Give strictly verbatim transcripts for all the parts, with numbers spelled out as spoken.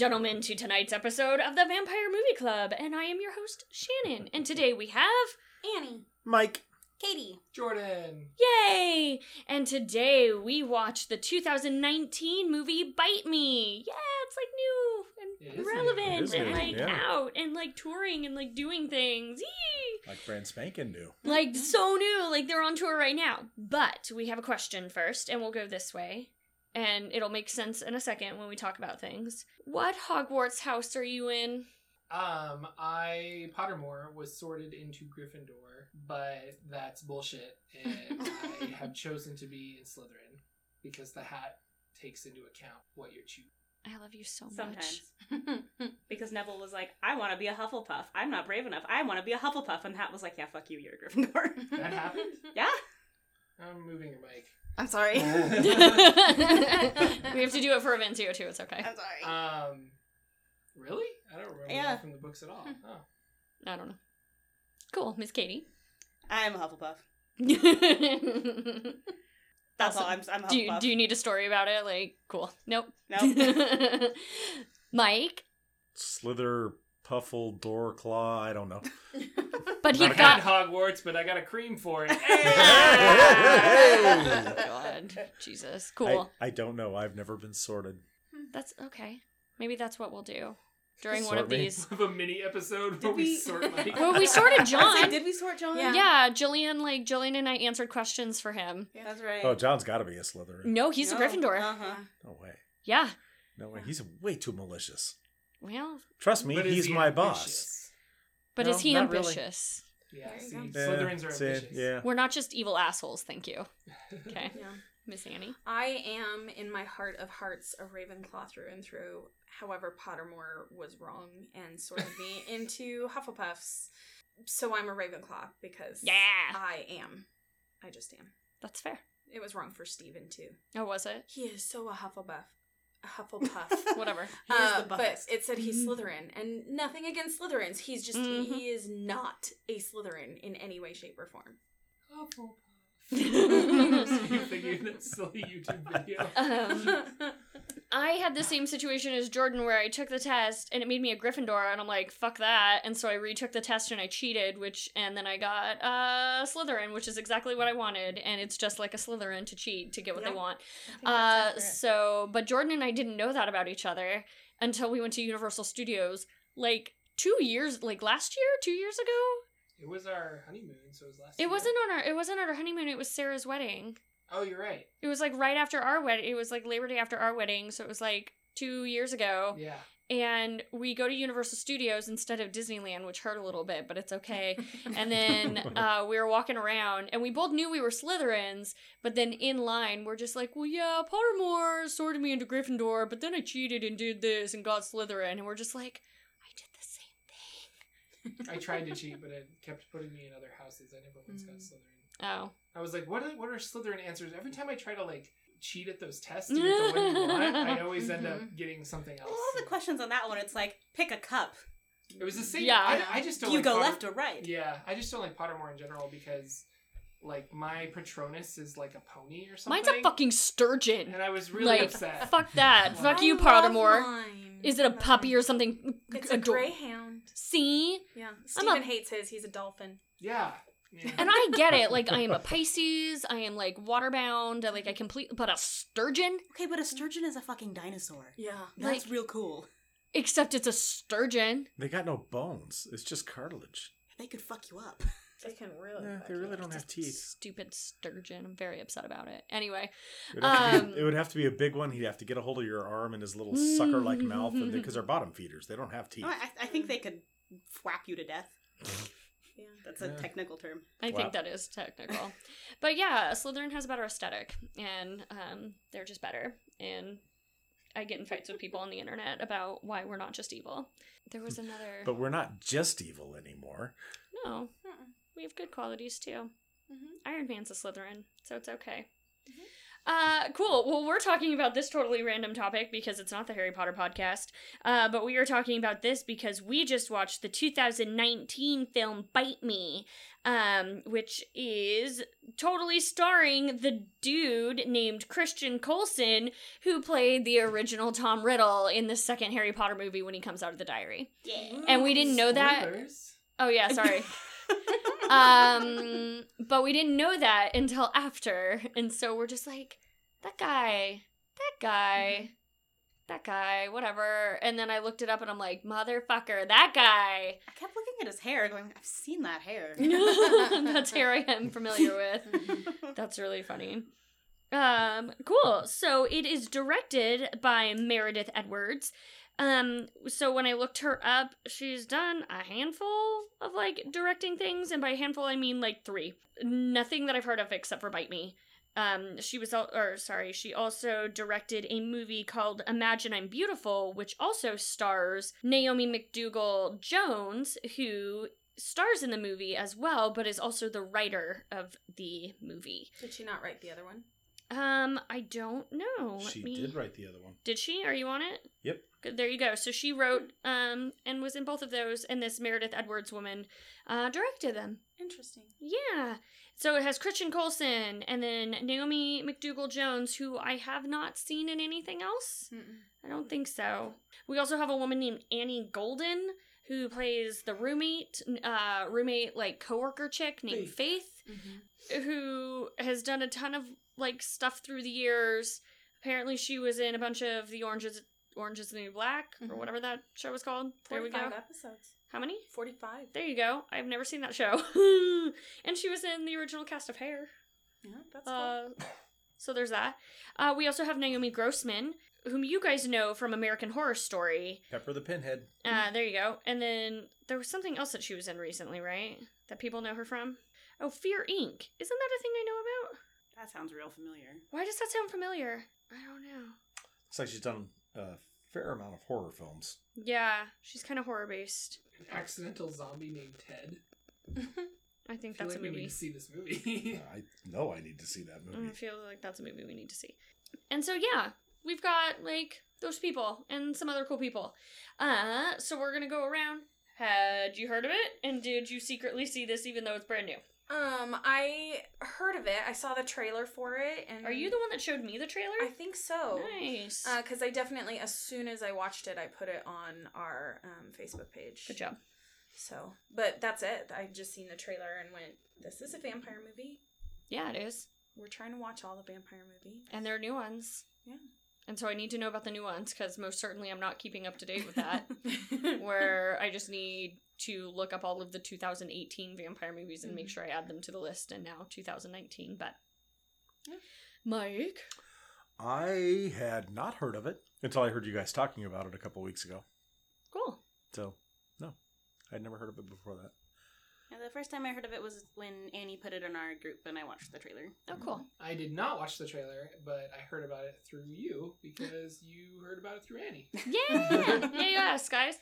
and gentlemen, to tonight's episode of the Vampire Movie Club, and I am your host, Shannon, and today we have... Annie. Mike. Katie. Jordan. Yay! And today we watched the two thousand nineteen movie Bite Me. Yeah, it's like new and it relevant new. and like yeah. out and like touring and like doing things. Yee! Like brand spanking new. Like so new. Like they're on tour right now. But we have a question first, and we'll go this way. And it'll make sense in a second when we talk about things. What Hogwarts house are you in? Um, I, Pottermore, was sorted into Gryffindor, but that's bullshit, and I have chosen to be in Slytherin, because the hat takes into account what you're choosing. I love you so Sometimes. much. Because Neville was like, I want to be a Hufflepuff. I'm not brave enough. I want to be a Hufflepuff. And the hat was like, yeah, fuck you, you're a Gryffindor. That happened? Yeah. I'm moving your mic. I'm sorry. We have to do it for events here, too. It's okay. I'm sorry. Um... Really? I don't remember yeah. that from the books at all. Oh. I don't know. Cool. Miss Katie? I'm a Hufflepuff. That's awesome. all. I'm, I'm a Hufflepuff. Do you, do you need a story about it? Like, cool. Nope. Nope. Mike? Slither, Puffle, Door, Claw. I don't know. But he got Hogwarts, but I got a cream for it. Oh, God. Jesus. Cool. I, I don't know. I've never been sorted. That's okay. Maybe that's what we'll do. During sort one of me. these. We'll have a mini episode where we, we sort Mike. Well, we sorted John. Like, did we sort John? Yeah. yeah, Jillian like Jillian and I answered questions for him. Yeah. That's right. Oh, John's got to be a Slytherin. No, he's no. a Gryffindor. Uh-huh. No way. Yeah. No way. He's way too malicious. Well. Trust me, he's he my ambitious? boss. But no, is he ambitious? Really. Yeah, see, yeah, Slytherins are ambitious. Yeah. We're not just evil assholes, thank you. Okay. Yeah. Miss Annie? I am, in my heart of hearts, a Ravenclaw through and through. However, Pottermore was wrong and sorted me into Hufflepuffs. So I'm a Ravenclaw because yeah. I am. I just am. That's fair. It was wrong for Steven, too. Oh, was it? He is so a Hufflepuff. A Hufflepuff. Whatever. He is uh, the but it said he's Slytherin. And nothing against Slytherins. He's just, mm-hmm. he is not a Slytherin in any way, shape, or form. Hufflepuff. So you figured that silly YouTube video. Um, I had the same situation as Jordan where I took the test and it made me a Gryffindor and I'm like, fuck that. And so I retook the test and I cheated, which, and then I got uh, Slytherin, which is exactly what I wanted. And it's just like a Slytherin to cheat to get what yeah, they want. Uh, so, but Jordan and I didn't know that about each other until we went to Universal Studios like two years, like last year, two years ago. It was our honeymoon, so it was last. It year. wasn't on our. It wasn't our honeymoon. It was Sarah's wedding. Oh, you're right. It was like right after our wedding. It was like Labor Day after our wedding, so it was like two years ago. Yeah. And we go to Universal Studios instead of Disneyland, which hurt a little bit, but it's okay. And then uh, we were walking around, and we both knew we were Slytherins, but then in line, we're just like, well, yeah, Pottermore sorted me into Gryffindor, but then I cheated and did this and got Slytherin, and we're just like. I tried to cheat, but it kept putting me in other houses. I never once got Slytherin. Oh. I was like, what are, what are Slytherin answers? Every time I try to, like, cheat at those tests, you know, what you want, I always end up getting something else. Well, all the questions on that one, it's like, pick a cup. It was the same. Yeah. I, I just don't you like go Potter- left or right. Yeah. I just don't like Pottermore in general because... Like, my Patronus is like a pony or something. Mine's a fucking sturgeon. And I was really like, upset. Fuck that. Wow. Fuck you, Pottermore. Is it a puppy or something? It's a, a greyhound. See? Yeah. Steven a... hates his. He's a dolphin. Yeah. yeah. And I get it. Like, I am a Pisces. I am, like, waterbound. Like, I complete... But a sturgeon? Okay, but a sturgeon is a fucking dinosaur. Yeah. That's like, real cool. Except it's a sturgeon. They got no bones. It's just cartilage. They could fuck you up. They can really. Yeah, they really don't have teeth. Stupid sturgeon. I'm very upset about it. Anyway, it would, um, be, it would have to be a big one. He'd have to get a hold of your arm and his little sucker-like mouth, because they're bottom feeders. They don't have teeth. Oh, I, I think they could flap you to death. Yeah, that's a yeah. technical term. I wow. think that is technical. But yeah, Slytherin has a better aesthetic, and um, they're just better. And I get in fights with people on the internet about why we're not just evil. There was another. But we're not just evil anymore. No. We have good qualities, too. Mm-hmm. Iron Man's a Slytherin, so it's okay. Mm-hmm. Uh, cool. Well, we're talking about this totally random topic because it's not the Harry Potter podcast, uh, but we are talking about this because we just watched the two thousand nineteen film Bite Me, um, which is totally starring the dude named Christian Coulson, who played the original Tom Riddle in the second Harry Potter movie when he comes out of the diary. Yeah. And we didn't know Spoilers. that. Oh, yeah, sorry. um, but we didn't know that until after, and so we're just like, that guy, that guy, mm-hmm. that guy, whatever. And then I looked it up, and I'm like, motherfucker, that guy. I kept looking at his hair, going, I've seen that hair. That's hair I am familiar with. That's really funny. Um, cool. So it is directed by Meredith Edwards. Um, so when I looked her up, she's done a handful of, like, directing things, and by handful I mean, like, three. Nothing that I've heard of except for Bite Me. Um, she was, al- or, sorry, she also directed a movie called Imagine I'm Beautiful, which also stars Naomi McDougall Jones, who stars in the movie as well, but is also the writer of the movie. Did she not write the other one? Um, I don't know. Let she me... did write the other one. Did she? Are you on it? Yep. Good, there you go. So she wrote um, and was in both of those, and this Meredith Edwards woman uh, directed them. Interesting. Yeah. So it has Christian Coulson, and then Naomi McDougall Jones, who I have not seen in anything else. Mm-mm. I don't think so. We also have a woman named Annie Golden, who plays the roommate, uh, roommate, like, coworker chick named Faith, Faith mm-hmm. who has done a ton of, like, stuff through the years. Apparently she was in a bunch of the Orange is, Orange is the New Black, mm-hmm. or whatever that show was called. There we go. forty-five episodes. How many? forty-five. There you go. I've never seen that show. And she was in the original cast of Hair. Yeah, that's uh, cool. So there's that. Uh, we also have Naomi Grossman, whom you guys know from American Horror Story. Pepper the Pinhead. Uh, there you go. And then there was something else that she was in recently, right? That people know her from? Oh, Fear Incorporated. Isn't that a thing I know about? That sounds real familiar. Why does that sound familiar? I don't know. Looks like she's done a fair amount of horror films. Yeah, she's kind of horror-based. An accidental zombie named Ted. I think I that's like a movie. We need to see this movie. I know I need to see that movie. I feel like that's a movie we need to see. And so, yeah, we've got, like, those people and some other cool people. Uh, so we're going to go around. Had you heard of it? And did you secretly see this even though it's brand new? Um, I heard of it. I saw the trailer for it. And are you the one that showed me the trailer? I think so. Nice. Uh, because I definitely, as soon as I watched it, I put it on our um, Facebook page. Good job. So, but that's it. I just seen the trailer and went, this is a vampire movie. Yeah, it is. We're trying to watch all the vampire movies. And there are new ones. Yeah. And so I need to know about the new ones, because most certainly I'm not keeping up to date with that. Where I just need to look up all of the two thousand eighteen vampire movies and make sure I add them to the list, and now two thousand nineteen, but... Yeah. Mike? I had not heard of it until I heard you guys talking about it a couple weeks ago. Cool. So, no. I'd never heard of it before that. Yeah, the first time I heard of it was when Annie put it in our group and I watched the trailer. Oh, cool. I did not watch the trailer, but I heard about it through you, because you heard about it through Annie. Yeah! Yeah, yes, guys.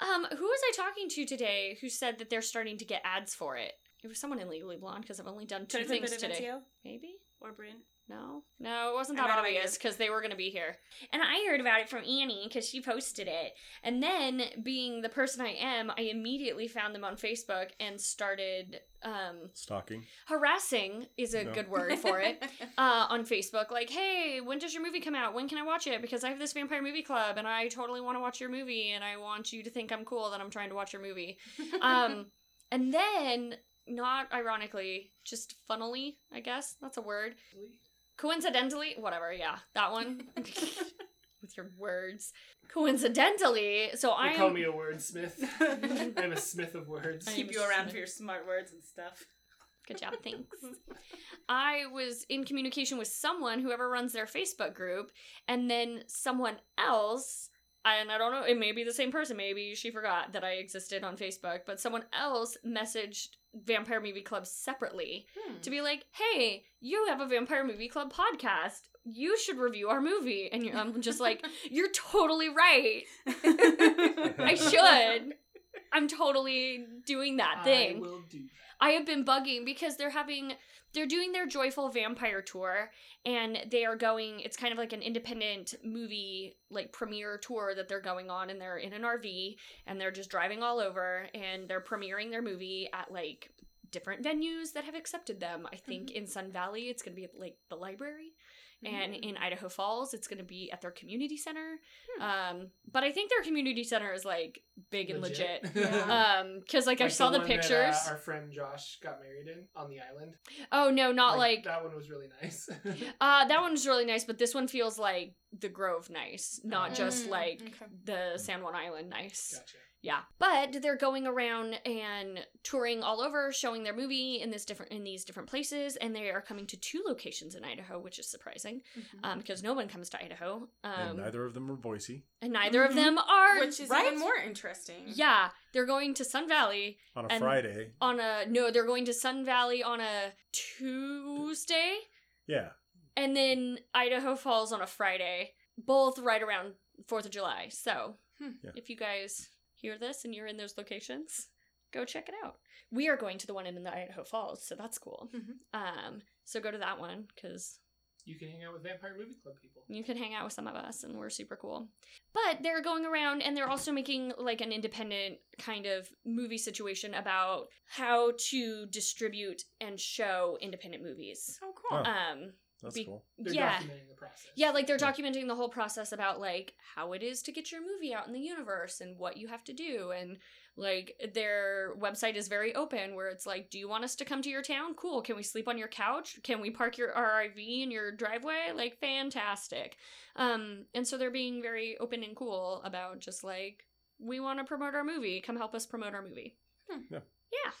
Um, who was I talking to today who said that they're starting to get ads for it? It was someone in Legally Blonde, because I've only done two things today. Video? Maybe? Or Bryn? No. No, it wasn't that obvious, because they were going to be here. And I heard about it from Annie, because she posted it. And then, being the person I am, I immediately found them on Facebook and started... Um, Stalking? Harassing is a no. good word for it. uh, on Facebook. Like, hey, when does your movie come out? When can I watch it? Because I have this vampire movie club, and I totally want to watch your movie, and I want you to think I'm cool that I'm trying to watch your movie. Um, and then... Not ironically, just funnily, I guess. That's a word. Coincidentally, whatever, yeah. That one. With your words. Coincidentally, so I call me a wordsmith. I'm a smith of words. I keep you around smith. For your smart words and stuff. Good job, thanks. I was in communication with someone, whoever runs their Facebook group, and then someone else... And I don't know, it may be the same person, maybe she forgot that I existed on Facebook, but someone else messaged Vampire Movie Club separately hmm. to be like, hey, you have a Vampire Movie Club podcast, you should review our movie. And I'm just like, you're totally right. I should. I'm totally doing that I thing. I will do that. I have been bugging because they're having, they're doing their Joyful Vampire Tour, and they are going, it's kind of like an independent movie, like, premiere tour that they're going on, and they're in an R V, and they're just driving all over, and they're premiering their movie at, like, different venues that have accepted them. I think mm-hmm. in Sun Valley, it's going to be at, like, the library. And in Idaho Falls, it's going to be at their community center. Hmm. Um, but I think their community center is, like, big and legit. Because, yeah. um, like, like, I saw the, the pictures. That, uh, our friend Josh got married in on the island. Oh, no, not like... like... That one was really nice. uh, that one was really nice, but this one feels like the Grove nice, not mm, just, like, okay. the San Juan Island nice. Gotcha. Yeah. But they're going around and touring all over, showing their movie in this different in these different places, and they are coming to two locations in Idaho, which is surprising, mm-hmm. um, because no one comes to Idaho. Um, and neither of them are Boise. And neither mm-hmm. of them are, which is right? even more interesting. Yeah. They're going to Sun Valley. On a Friday. On a, no, they're going to Sun Valley on a Tuesday. Yeah. And then Idaho Falls on a Friday, both right around fourth of July. So, hmm, yeah. if you guys... hear this and you're in those locations, go check it out. We are going to the one in the Idaho Falls, so that's cool. Mm-hmm. Um, so go to that one because you can hang out with Vampire Movie Club people. You can hang out with some of us, and we're super cool. But they're going around, and they're also making, like, an independent kind of movie situation about how to distribute and show independent movies. Oh, cool. Oh. Um, That's Be- cool. They're yeah. documenting the process. Yeah, like they're yeah. documenting the whole process about, like, how it is to get your movie out in the universe and what you have to do. And, like, their website is very open where it's like, do you want us to come to your town? Cool. Can we sleep on your couch? Can we park your R V in your driveway? Like, fantastic. Um, and so they're being very open and cool about just, like, we want to promote our movie. Come help us promote our movie. Hmm. Yeah. Yeah.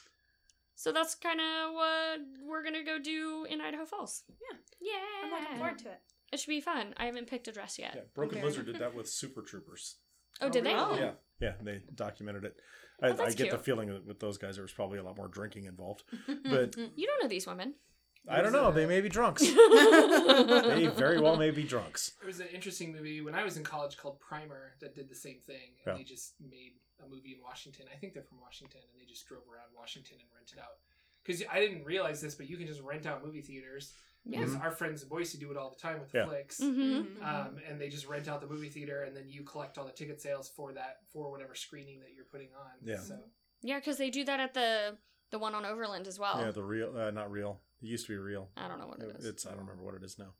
So that's kind of what we're going to go do in Idaho Falls. Yeah. Yeah. I'm looking forward to it. It should be fun. I haven't picked a dress yet. Yeah, Broken okay. Lizard did that with Super Troopers. Oh, did they? Oh. Yeah. Yeah, they documented it. I, oh, I get cute. the feeling that with those guys there was probably a lot more drinking involved. But you don't know these women. I don't know. A... They may be drunks. They very well may be drunks. There was an interesting movie when I was in college called Primer that did the same thing. And yeah. they just made... a movie in Washington. I think they're from Washington, and they just drove around Washington and rented out. Because I didn't realize this, but you can just rent out movie theaters. Yeah. Because mm-hmm. our friends in Boise do it all the time with the yeah. flicks. Mm-hmm. Um, and they just rent out the movie theater, and then you collect all the ticket sales for that, for whatever screening that you're putting on. Yeah, so. Yeah, because they do that at the the one on Overland as well. Yeah, the real, uh, not real. It used to be real. I don't know what it is. It's I don't remember what it is now.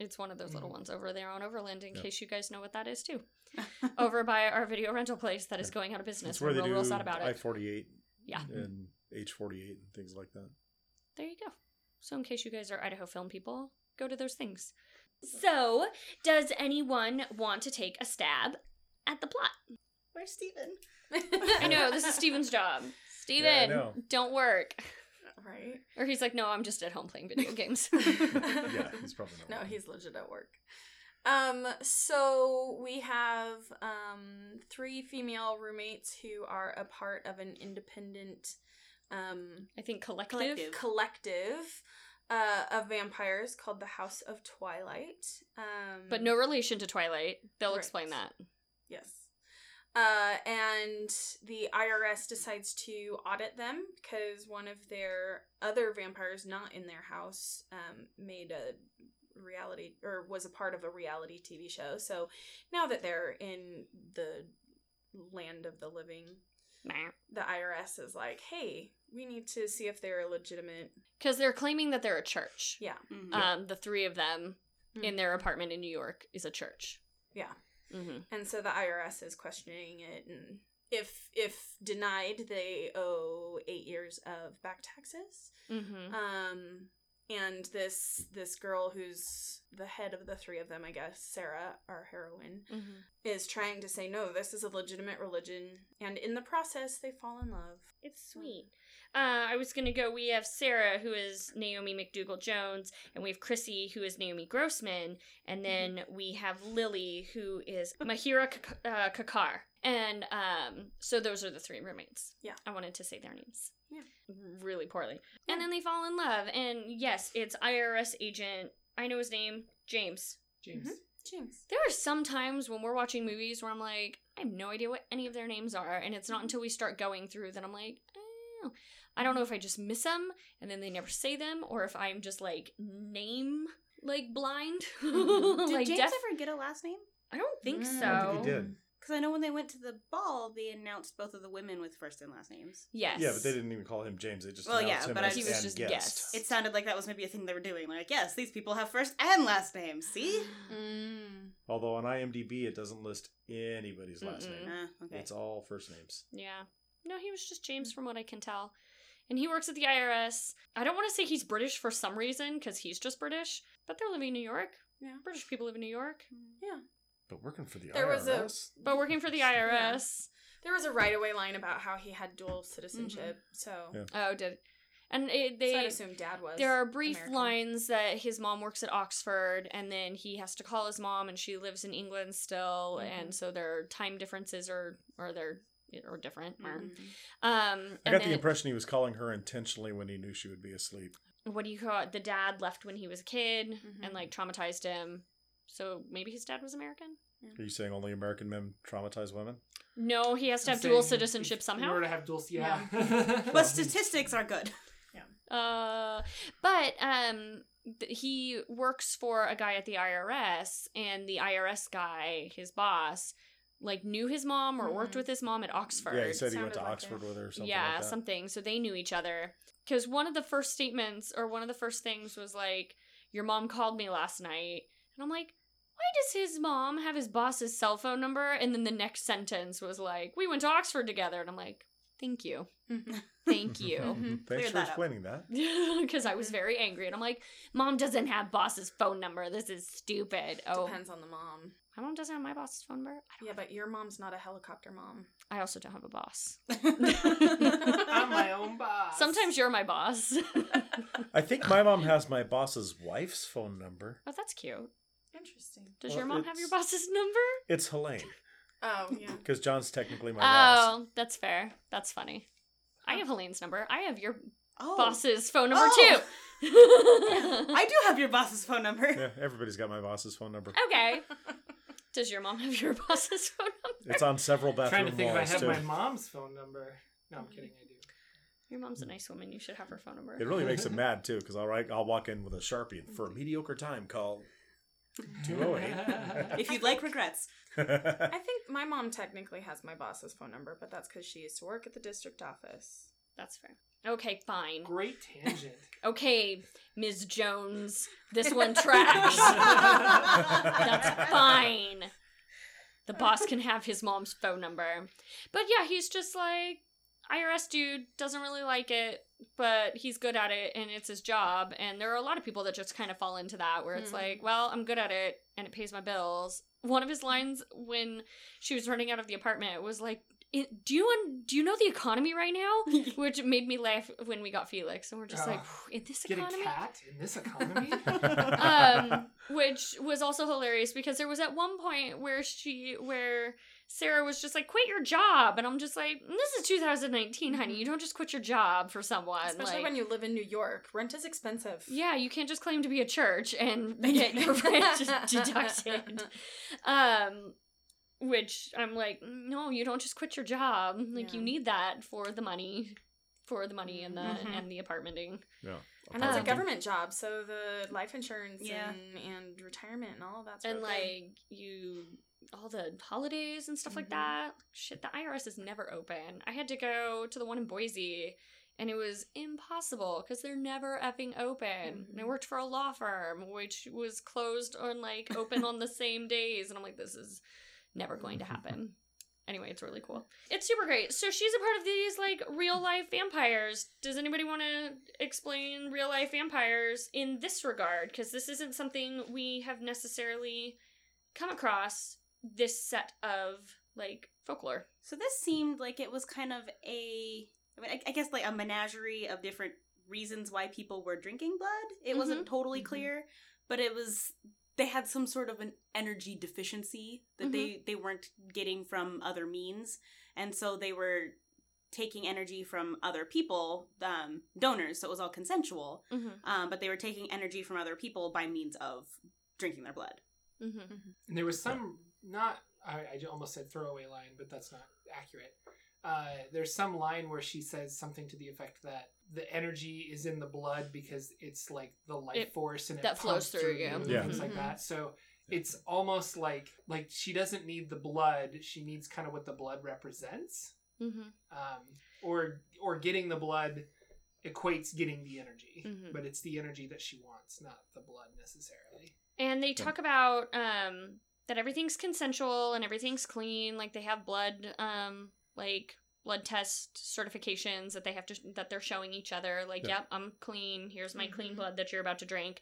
It's one of those little ones over there on Overland, in yep. case you guys know what that is, too. Over by our video rental place that is going out of business. That's where they do I forty-eight yeah. and H forty-eight and things like that. There you go. So in case you guys are Idaho film people, go to those things. So does anyone want to take a stab at the plot? Where's Steven? I know. This is Steven's job. Steven, yeah, don't work. Right. Or he's like, no, I'm just at home playing video games. Yeah, he's probably not. No, right. He's legit at work. Um, so we have um three female roommates who are a part of an independent, um, I think collective collective uh, of vampires called the House of Twilight. Um, but no relation to Twilight. They'll right. explain that. Yes. Uh, and the I R S decides to audit them because one of their other vampires not in their house um, made a reality, or was a part of a reality T V show. So now that they're in the land of the living, nah. the I R S is like, hey, we need to see if they're legitimate. Because they're claiming that they're a church. Yeah. Mm-hmm. Um, the three of them mm-hmm. in their apartment in New York is a church. Yeah. Mm-hmm. And so the I R S is questioning it, and if if denied, they owe eight years of back taxes. Mm-hmm. Um, and this this girl who's the head of the three of them, I guess, Sarah, our heroine, mm-hmm. is trying to say, no, this is a legitimate religion. And in the process, they fall in love. It's sweet. Uh, I was going to go, we have Sarah, who is Naomi McDougall Jones, and we have Chrissy, who is Naomi Grossman, and then we have Lily, who is Mahira K- uh, Kakkar. And um, so those are the three roommates. Yeah. I wanted to say their names. Yeah. Really poorly. Yeah. And then they fall in love, and yes, it's I R S agent, I know his name, James. James. Mm-hmm. James. There are some times when we're watching movies where I'm like, I have no idea what any of their names are, and it's not until we start going through that I'm like, oh. I don't know if I just miss them, and then they never say them, or if I'm just, like, name, like, blind. Mm-hmm. Did like James def- ever get a last name? I don't think mm. so. I don't think he did. Because I know when they went to the ball, they announced both of the women with first and last names. Yes. Yeah, but they didn't even call him James. They just well, announced yeah, him but as, he was just guest. guest. It sounded like that was maybe a thing they were doing. Like, yes, these people have first and last names. See? Mm. Although on IMDb, it doesn't list anybody's last Mm-mm. name. Uh, okay. It's all first names. Yeah. No, he was just James from what I can tell. And he works at the I R S. I don't want to say he's British for some reason, because he's just British. But they're living in New York. Yeah. British people live in New York. Yeah. But working for the there I R S. Was a, but working for the I R S. Yeah. There was a right-away line about how he had dual citizenship, mm-hmm. so... Yeah. Oh, did it? And it, they... So I'd assume Dad was There are brief American. Lines that his mom works at Oxford, and then he has to call his mom, and she lives in England still, mm-hmm. and so their time differences are, are, they're, are different. Mm-hmm. Um, I got the it, impression he was calling her intentionally when he knew she would be asleep. What do you call it? The dad left when he was a kid, mm-hmm. and, like, traumatized him. So maybe his dad was American? Yeah. Are you saying only American men traumatize women? No, he has to have dual citizenship somehow. In order to have dual citizenship. Yeah. But statistics are good. Yeah. Uh, but um, th- he works for a guy at the I R S, and the I R S guy, his boss, like knew his mom or mm-hmm. worked with his mom at Oxford. Yeah, he said he went to like Oxford it. with her or something Yeah, like that. something. So they knew each other. Because one of the first statements or one of the first things was like, your mom called me last night. And I'm like, why does his mom have his boss's cell phone number? And then the next sentence was like, we went to Oxford together. And I'm like, thank you. Thank you. Thanks Cleared for explaining that. Because I was very angry. And I'm like, mom doesn't have boss's phone number. This is stupid. Oh, depends on the mom. My mom doesn't have my boss's phone number. I don't yeah, but your mom's not a helicopter mom. I also don't have a boss. I'm my own boss. Sometimes you're my boss. I think my mom has my boss's wife's phone number. Oh, that's cute. Interesting. Does well, your mom have your boss's number? It's Helene. Oh, yeah. Because John's technically my oh, boss. Oh, that's fair. That's funny. I have Helene's number. I have your oh. boss's phone number, oh. too. I do have your boss's phone number. Yeah, everybody's got my boss's phone number. Okay. Does your mom have your boss's phone number? It's on several bathroom walls, too. I'm trying to think if I have too. my mom's phone number. No, I'm kidding. I do. Your mom's a nice woman. You should have her phone number. It really makes him mad, too, because I'll, I'll walk in with a Sharpie and for a mediocre time call... two oh eight If you'd like regrets. I think my mom technically has my boss's phone number, but that's because she used to work at the district office. That's fair. Okay, fine. Great tangent. Okay, Miz Jones, this one tracks. That's fine. The boss can have his mom's phone number. But yeah, he's just like, I R S dude, doesn't really like it, but he's good at it, and it's his job, and there are a lot of people that just kind of fall into that, where it's mm. like, well, I'm good at it, and it pays my bills. One of his lines when she was running out of the apartment was like, do you un- do you know the economy right now? Which made me laugh when we got Felix, and we're just uh, like, in this economy? Get a cat in this economy? um, which was also hilarious, because there was at one point where she, where... Sarah was just like, quit your job. And I'm just like, this is two thousand nineteen, honey. You don't just quit your job for someone. Especially like, when you live in New York. Rent is expensive. Yeah, you can't just claim to be a church and get your rent deducted. Um, which I'm like, no, you don't just quit your job. Like, yeah. you need that for the money. For the money and the mm-hmm. and the apartmenting. Yeah. And that's a government job, so the life insurance yeah. and, and retirement and all of that stuff. And, like, you... all the holidays and stuff mm-hmm. like that. Shit, the I R S is never open. I had to go to the one in Boise, and it was impossible because they're never effing open. Mm-hmm. And I worked for a law firm, which was closed on, like, open on the same days. And I'm like, this is never going to happen. Anyway, it's really cool. It's super great. So she's a part of these, like, real-life vampires. Does anybody want to explain real-life vampires in this regard? Because this isn't something we have necessarily come across this set of, like, folklore. So this seemed like it was kind of a, I mean, I, I guess, like, a menagerie of different reasons why people were drinking blood. It mm-hmm. wasn't totally mm-hmm. clear, but it was, they had some sort of an energy deficiency that mm-hmm. they, they weren't getting from other means, and so they were taking energy from other people, um, donors, so it was all consensual, mm-hmm. um, but they were taking energy from other people by means of drinking their blood. Mm-hmm. Mm-hmm. And there was some, not, I, I almost said throwaway line, but that's not accurate. Uh, there's some line where she says something to the effect that the energy is in the blood because it's like the life it, force and it that flows through, through you and yeah. things mm-hmm. like that. So yeah. it's almost like like she doesn't need the blood; she needs kind of what the blood represents, mm-hmm. um, or or getting the blood equates getting the energy, mm-hmm. but it's the energy that she wants, not the blood necessarily. And they talk about um, that everything's consensual and everything's clean. Like they have blood. Um, Like blood test certifications that they have to that they're showing each other. Like, yeah. yep, I'm clean. Here's my mm-hmm. clean blood that you're about to drink.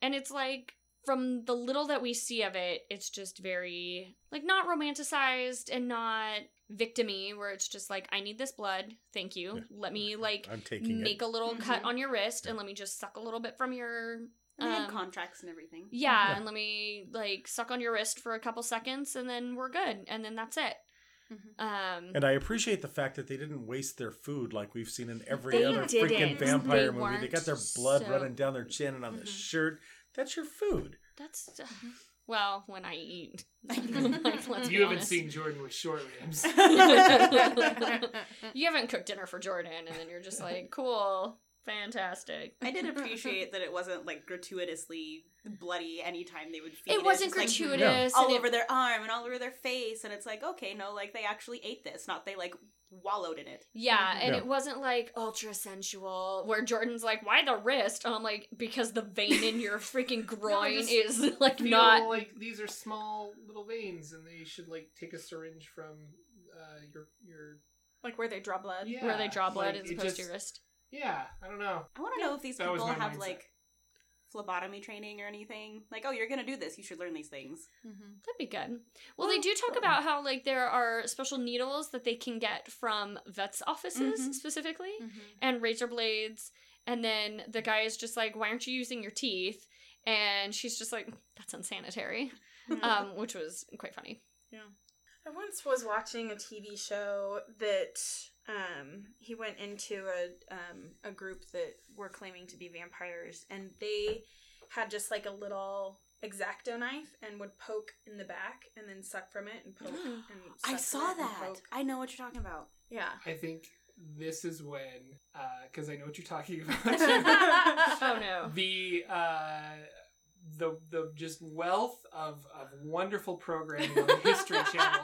And it's like from the little that we see of it, it's just very like not romanticized and not victim-y, where it's just like I need this blood. Thank you. Yeah. Let me like I'm taking make it. a little mm-hmm. cut on your wrist yeah. and let me just suck a little bit from your. And they had um, contracts and everything. Yeah, yeah, and let me like suck on your wrist for a couple seconds, and then we're good, and then that's it. Mm-hmm. Um, and I appreciate the fact that they didn't waste their food like we've seen in every other didn't. freaking vampire they movie. They got their blood so... running down their chin and on mm-hmm. the shirt. That's your food. That's uh, well, when I eat, like, let's you be haven't honest. seen Jordan with short ribs. You haven't cooked dinner for Jordan, and then you're just like, cool. Fantastic. I did appreciate that it wasn't like gratuitously bloody anytime they would feed it. It wasn't just, gratuitous. Like, all over it... their arm and all over their face. And it's like, okay, no, like they actually ate this, not they like wallowed in it. Yeah. And yeah. it wasn't like ultra sensual where Jordan's like, why the wrist? And I'm like, because the vein in your freaking groin no, is like not. Like these are small little veins and they should like take a syringe from uh, your, your. Like where they draw blood. Yeah. Where they draw blood like, as opposed just... to your wrist. Yeah, I don't know. I want to yeah. know if these people have, mindset. like, phlebotomy training or anything. Like, oh, you're going to do this. You should learn these things. Mm-hmm. That'd be good. Well, well they do talk cool. about how, like, there are special needles that they can get from vet's offices, mm-hmm. specifically, mm-hmm. and razor blades. And then the guy is just like, why aren't you using your teeth? And she's just like, that's unsanitary, mm-hmm. um, which was quite funny. Yeah. I once was watching a T V show that... Um, he went into a um a group that were claiming to be vampires, and they had just like a little X-Acto knife and would poke in the back and then suck from it and poke. and suck I saw that. I know what you're talking about. Yeah. I think this is when, because uh, I know what you're talking about. Oh no. The uh. The the just wealth of, of wonderful programming on the History Channel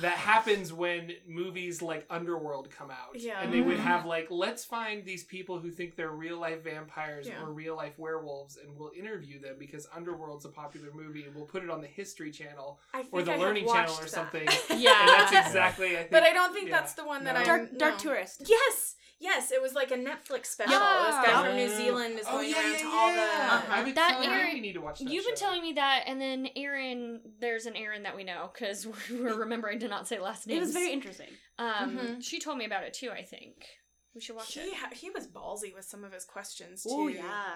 that happens when movies like Underworld come out. Yeah. And they would have like, let's find these people who think they're real life vampires yeah. or real life werewolves and we'll interview them because Underworld's a popular movie and we'll put it on the History Channel or the I Learning Channel or that. something. Yeah. And that's exactly, I think. But I don't think yeah. that's the one that no. I... Dark, Dark no. Tourist. Yes! Yes, it was like a Netflix special. Yeah. This guy from New Zealand is oh, going yeah, around yeah, to all the... Uh-huh. I've been telling Aaron, you need to watch that You've show. been telling me that, and then Aaron, there's an Aaron that we know, because we're remembering to not say last names. It was very interesting. Um, mm-hmm. She told me about it, too, I think. We should watch he, it. Ha- he was ballsy with some of his questions, too. Oh, yeah.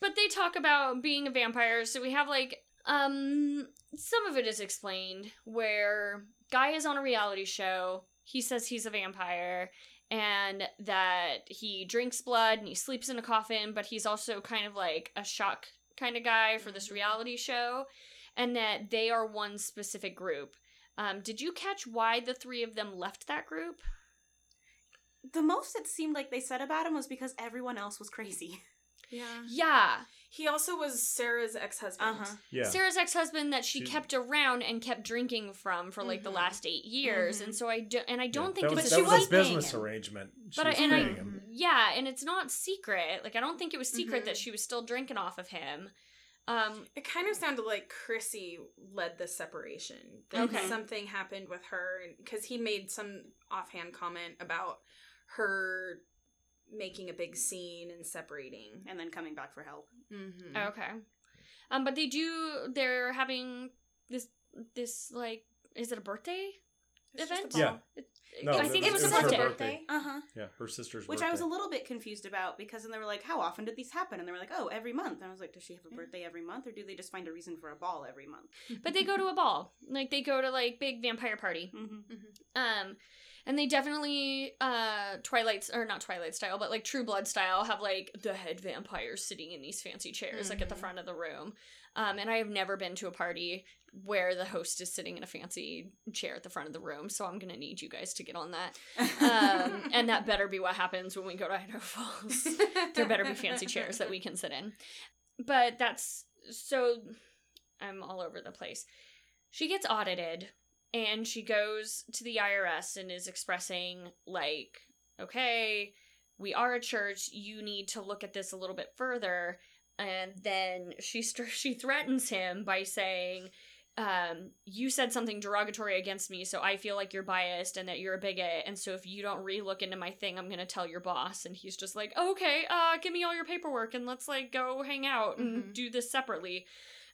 But they talk about being a vampire, so we have, like, um, some of it is explained, where Guy is on a reality show, he says he's a vampire, and that he drinks blood and he sleeps in a coffin, but he's also kind of like a shock kind of guy for this reality show, and that they are one specific group. Um, did you catch why the three of them left that group? The most it seemed like they said about him was because everyone else was crazy. Yeah. Yeah. He also was Sarah's ex-husband. Uh-huh. Yeah. Sarah's ex-husband that she, she kept around and kept drinking from for like mm-hmm. the last eight years, mm-hmm. and so I do, and I don't yeah, think it's that was, that was a business him. arrangement. She but was I, and I, him. yeah, and it's not secret. Like I don't think it was secret mm-hmm. that she was still drinking off of him. Um, it kind of sounded like Chrissy led the separation. That okay. something happened with her because he made some offhand comment about her making a big scene and separating and then coming back for help. Mm-hmm. Okay. Um, but they do, they're having this, this like, is it a birthday it's event? A yeah. It, no, I think it was, it was a birthday. birthday. Uh-huh. Yeah, her sister's Which birthday. Which I was a little bit confused about because then they were like, how often did these happen? And they were like, oh, every month. And I was like, does she have a birthday every month or do they just find a reason for a ball every month? But they go to a ball. Like they go to like big vampire party. Mm-hmm. Mm-hmm. Um, And they definitely, uh, Twilight, or not Twilight style, but like True Blood style, have like the head vampires sitting in these fancy chairs, mm-hmm. like at the front of the room. Um, and I have never been to a party where the host is sitting in a fancy chair at the front of the room, so I'm going to need you guys to get on that. Um, and that better be what happens when we go to Idaho Falls. There better be fancy chairs that we can sit in. But that's, so I'm all over the place. She gets audited, and she goes to the I R S and is expressing, like, okay, we are a church, you need to look at this a little bit further. And then she st- she threatens him by saying, um, you said something derogatory against me, so I feel like you're biased and that you're a bigot, and so if you don't re-look into my thing, I'm going to tell your boss. And he's just like, oh, okay, uh, give me all your paperwork and let's, like, go hang out and mm-hmm. do this separately.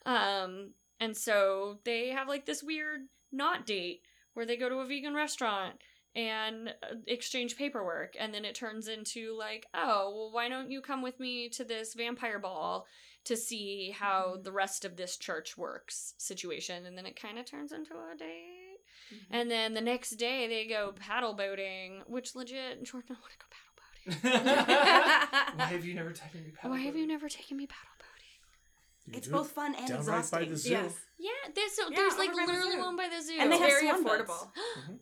Um, and so they have, like, this weird not date where they go to a vegan restaurant and exchange paperwork, and then it turns into, like, oh, well, why don't you come with me to this vampire ball to see how mm-hmm. the rest of this church works situation, and then it kind of turns into a date, mm-hmm. and then the next day they go paddle boating, which legit, Jordan, I want to go paddle boating. Why have you never taken me paddle Why boating? have you never taken me paddle boating? You it's both fun and exhausting. Right by the zoo. Yes. Yeah, there's, so, yeah, there's like literally one by the zoo. And they have very affordable. Mm-hmm.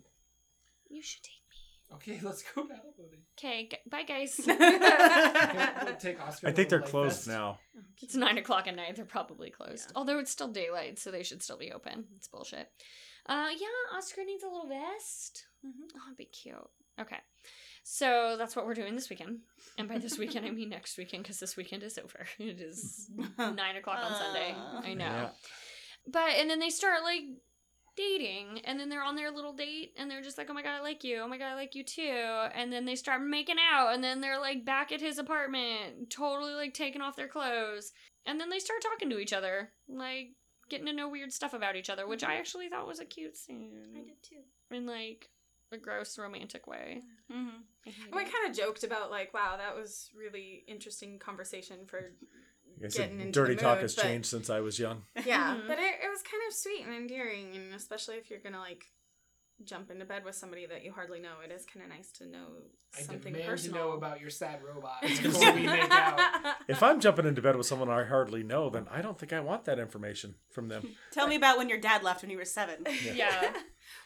You should take me. Okay, let's go paddle boating. Okay, g- bye guys. We'll take Oscar. I think they're closed best. now. It's nine o'clock at night. They're probably closed. Yeah. Although it's still daylight, so they should still be open. It's bullshit. Uh, yeah, Oscar needs a little vest. Mm-hmm. Oh, it'd be cute. Okay, so that's what we're doing this weekend. And by this weekend, I mean next weekend, because this weekend is over. It is nine o'clock on uh, Sunday. I know. Yeah. But, and then they start, like, dating, and then they're on their little date, and they're just like, oh my god, I like you, oh my god, I like you too, and then they start making out, and then they're, like, back at his apartment, totally, like, taking off their clothes, and then they start talking to each other, like, getting to know weird stuff about each other, which I actually thought was a cute scene. I did too. In, like, a gross romantic way. Mm-hmm. I, I kind of joked about, like, wow, that was really interesting conversation for Getting dirty mood, talk has but, changed since I was young. Yeah, but it, it was kind of sweet and endearing, and especially if you're gonna, like, jump into bed with somebody that you hardly know, it is kind of nice to know something I personal. To know about your sad robot. We make out. If I'm jumping into bed with someone I hardly know, then I don't think I want that information from them. Tell me about when your dad left when you were seven. Yeah. yeah.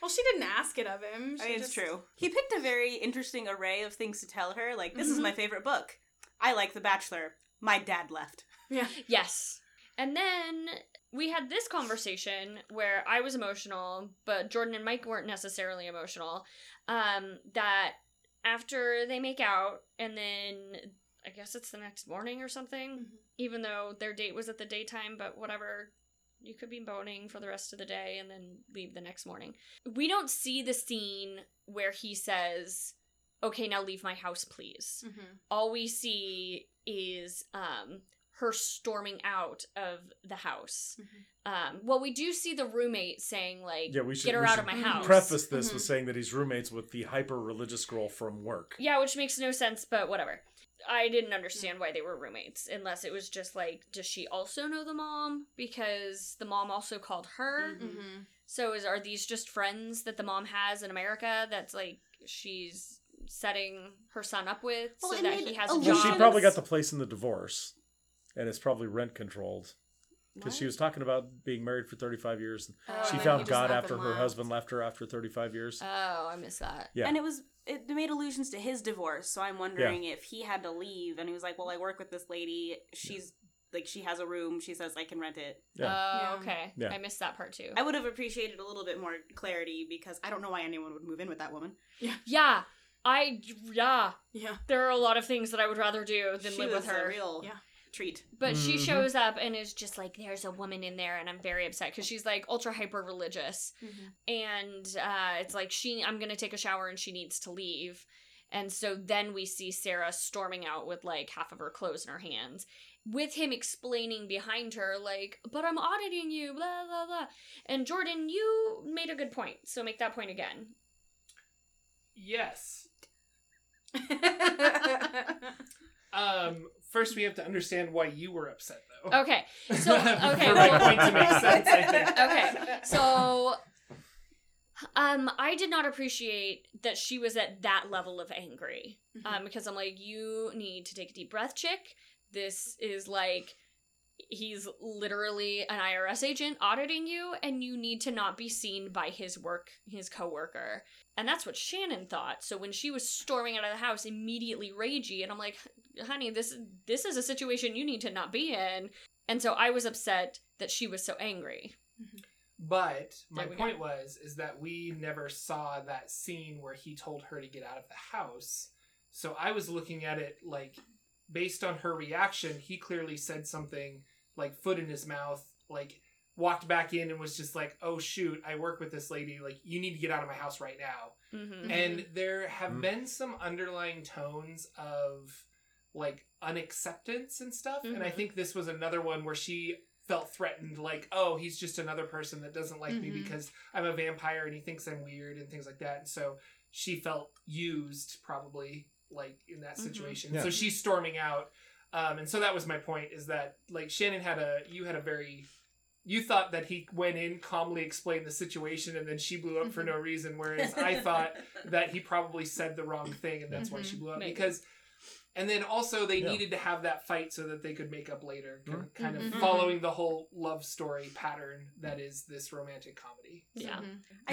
Well, she didn't ask it of him. She I mean, just, it's true. He picked a very interesting array of things to tell her. Like, this mm-hmm. is my favorite book. I like The Bachelor. My dad left. Yeah. Yes. And then we had this conversation where I was emotional, but Jordan and Mike weren't necessarily emotional. Um, that after they make out, and then I guess it's the next morning or something, mm-hmm. even though their date was at the daytime, but whatever, you could be boning for the rest of the day and then leave the next morning. We don't see the scene where he says, okay, now leave my house, please. Mm-hmm. All we see is um, her storming out of the house. Mm-hmm. Um, well, we do see the roommate saying, like, yeah, we should, get her we out of my house. Preface this mm-hmm. with saying that he's roommates with the hyper-religious girl from work. Yeah, which makes no sense, but whatever. I didn't understand why they were roommates, unless it was just, like, does she also know the mom? Because the mom also called her. Mm-hmm. So is are these just friends that the mom has in America that's, like, she's setting her son up with well, so that he has a job. Well, she probably got the place in the divorce, and it's probably rent controlled, because she was talking about being married for thirty-five years. Oh, she found God after her husband left her after thirty-five years. Oh, I missed that. Yeah, and it was it made allusions to his divorce. So I'm wondering yeah. if he had to leave, and he was like, "Well, I work with this lady. She's." Yeah. Like, she has a room. She says, I can rent it. Yeah. Oh, okay. Yeah. I missed that part, too. I would have appreciated a little bit more clarity, because I don't know why anyone would move in with that woman. Yeah. Yeah. I, yeah. Yeah. There are a lot of things that I would rather do than she live with her. A real yeah. treat. But mm-hmm. she shows up and is just like, there's a woman in there, and I'm very upset, because she's, like, ultra-hyper religious. Mm-hmm. And uh, it's like, she. I'm going to take a shower, and she needs to leave. And so then we see Sarah storming out with, like, half of her clothes in her hands, with him explaining behind her, like, but I'm auditing you, blah, blah, blah. And Jordan, you made a good point, so make that point again. Yes. um, first, we have to understand why you were upset, though. Okay. So, okay. For my point to make sense, I think. Okay. So, um, I did not appreciate that she was at that level of angry, mm-hmm. um, because I'm like, you need to take a deep breath, chick. This is, like, he's literally an I R S agent auditing you, and you need to not be seen by his work, his coworker. And that's what Shannon thought. So when she was storming out of the house, immediately ragey, and I'm like, honey, this this is a situation you need to not be in. And so I was upset that she was so angry. Mm-hmm. But my point was, is that we never saw that scene where he told her to get out of the house. So I was looking at it like, based on her reaction, he clearly said something like foot in his mouth, like walked back in and was just like, oh shoot, I work with this lady. Like, you need to get out of my house right now. Mm-hmm. And there have mm-hmm. been some underlying tones of like unacceptance and stuff. Mm-hmm. And I think this was another one where she felt threatened, like, oh, he's just another person that doesn't like mm-hmm. me because I'm a vampire and he thinks I'm weird and things like that. And so she felt used, probably, like, in that situation. Mm-hmm. Yeah. So she's storming out. Um, and so that was my point, is that, like, Shannon had a, you had a very, you thought that he went in, calmly explained the situation, and then she blew up mm-hmm. for no reason, whereas I thought that he probably said the wrong thing, and that's mm-hmm. why she blew up. Maybe. Because... And then also they yeah. needed to have that fight so that they could make up later, mm-hmm. kind of mm-hmm. following the whole love story pattern that is this romantic comedy. So. Yeah. Mm-hmm.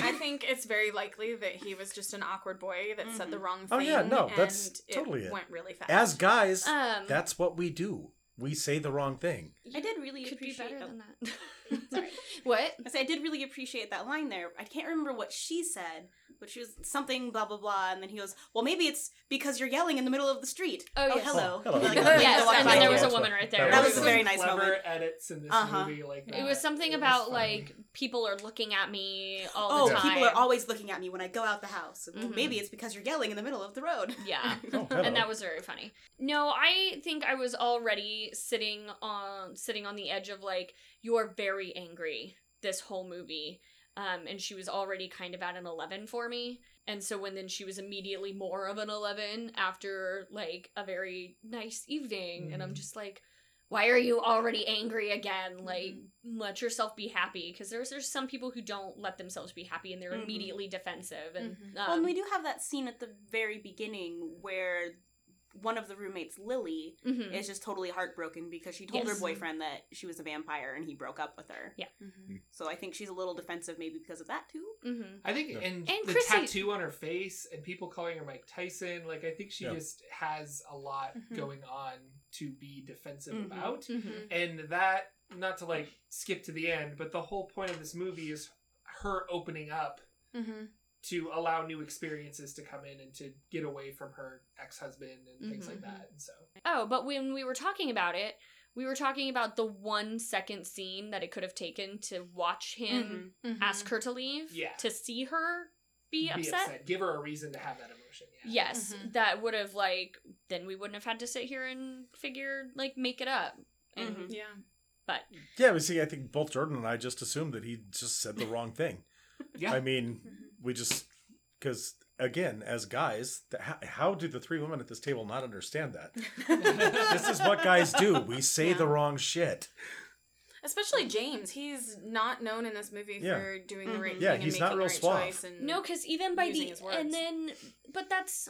I think it's very likely that he was just an awkward boy that mm-hmm. said the wrong thing. Oh, yeah, no, that's and totally it. It went really fast. As guys, um, that's what we do. We say the wrong thing. I did really could appreciate be better them. Than that. Sorry. What? I, said, I did really appreciate that line there. I can't remember what she said, but she was something blah, blah, blah. And then he goes, well, maybe it's because you're yelling in the middle of the street. Oh, oh yes. hello. Oh, hello. Like, yes, and then there was a woman right there. That was a very nice moment. Clever edits in this uh-huh. movie like that. It was something it about, was like, people are looking at me all oh, the time. Oh, people are always looking at me when I go out the house. Mm-hmm. Maybe it's because you're yelling in the middle of the road. Yeah. Oh, and that was very funny. No, I think I was already... sitting on sitting on the edge of like, you're very angry this whole movie, um and she was already kind of at an eleven for me, and so when then she was immediately more of an eleven after like a very nice evening, mm-hmm. and I'm just like, why are you already angry again? Like, mm-hmm. let yourself be happy, because there's there's some people who don't let themselves be happy and they're mm-hmm. immediately defensive, and mm-hmm. um, well, and we do have that scene at the very beginning where one of the roommates, Lily, mm-hmm. is just totally heartbroken because she told yes. her boyfriend that she was a vampire and he broke up with her. Yeah. Mm-hmm. So I think she's a little defensive maybe because of that, too. Mm-hmm. I think, yeah. and, and the Chrissy. Tattoo on her face and people calling her Mike Tyson, like, I think she yeah. just has a lot mm-hmm. going on to be defensive mm-hmm. about. Mm-hmm. And that, not to, like, skip to the end, but the whole point of this movie is her opening up mm-hmm. to allow new experiences to come in and to get away from her ex-husband and things mm-hmm. like that. And so. Oh, but when we were talking about it, we were talking about the one second scene that it could have taken to watch him mm-hmm. Mm-hmm. ask her to leave, yeah. to see her be, be upset. upset. Give her a reason to have that emotion. Yeah. Yes, mm-hmm. that would have, like, then we wouldn't have had to sit here and figure, like, make it up. And, mm-hmm. Yeah. But. Yeah, but see, I think both Jordan and I just assumed that he just said the wrong thing. Yeah. I mean... Mm-hmm. We just, because, again, as guys, the, how, how do the three women at this table not understand that? This is what guys do. We say yeah. the wrong shit. Especially James. He's not known in this movie yeah. for doing mm-hmm. the right yeah, thing and making the right suave. Choice. And no, because even by the, and then, but that's,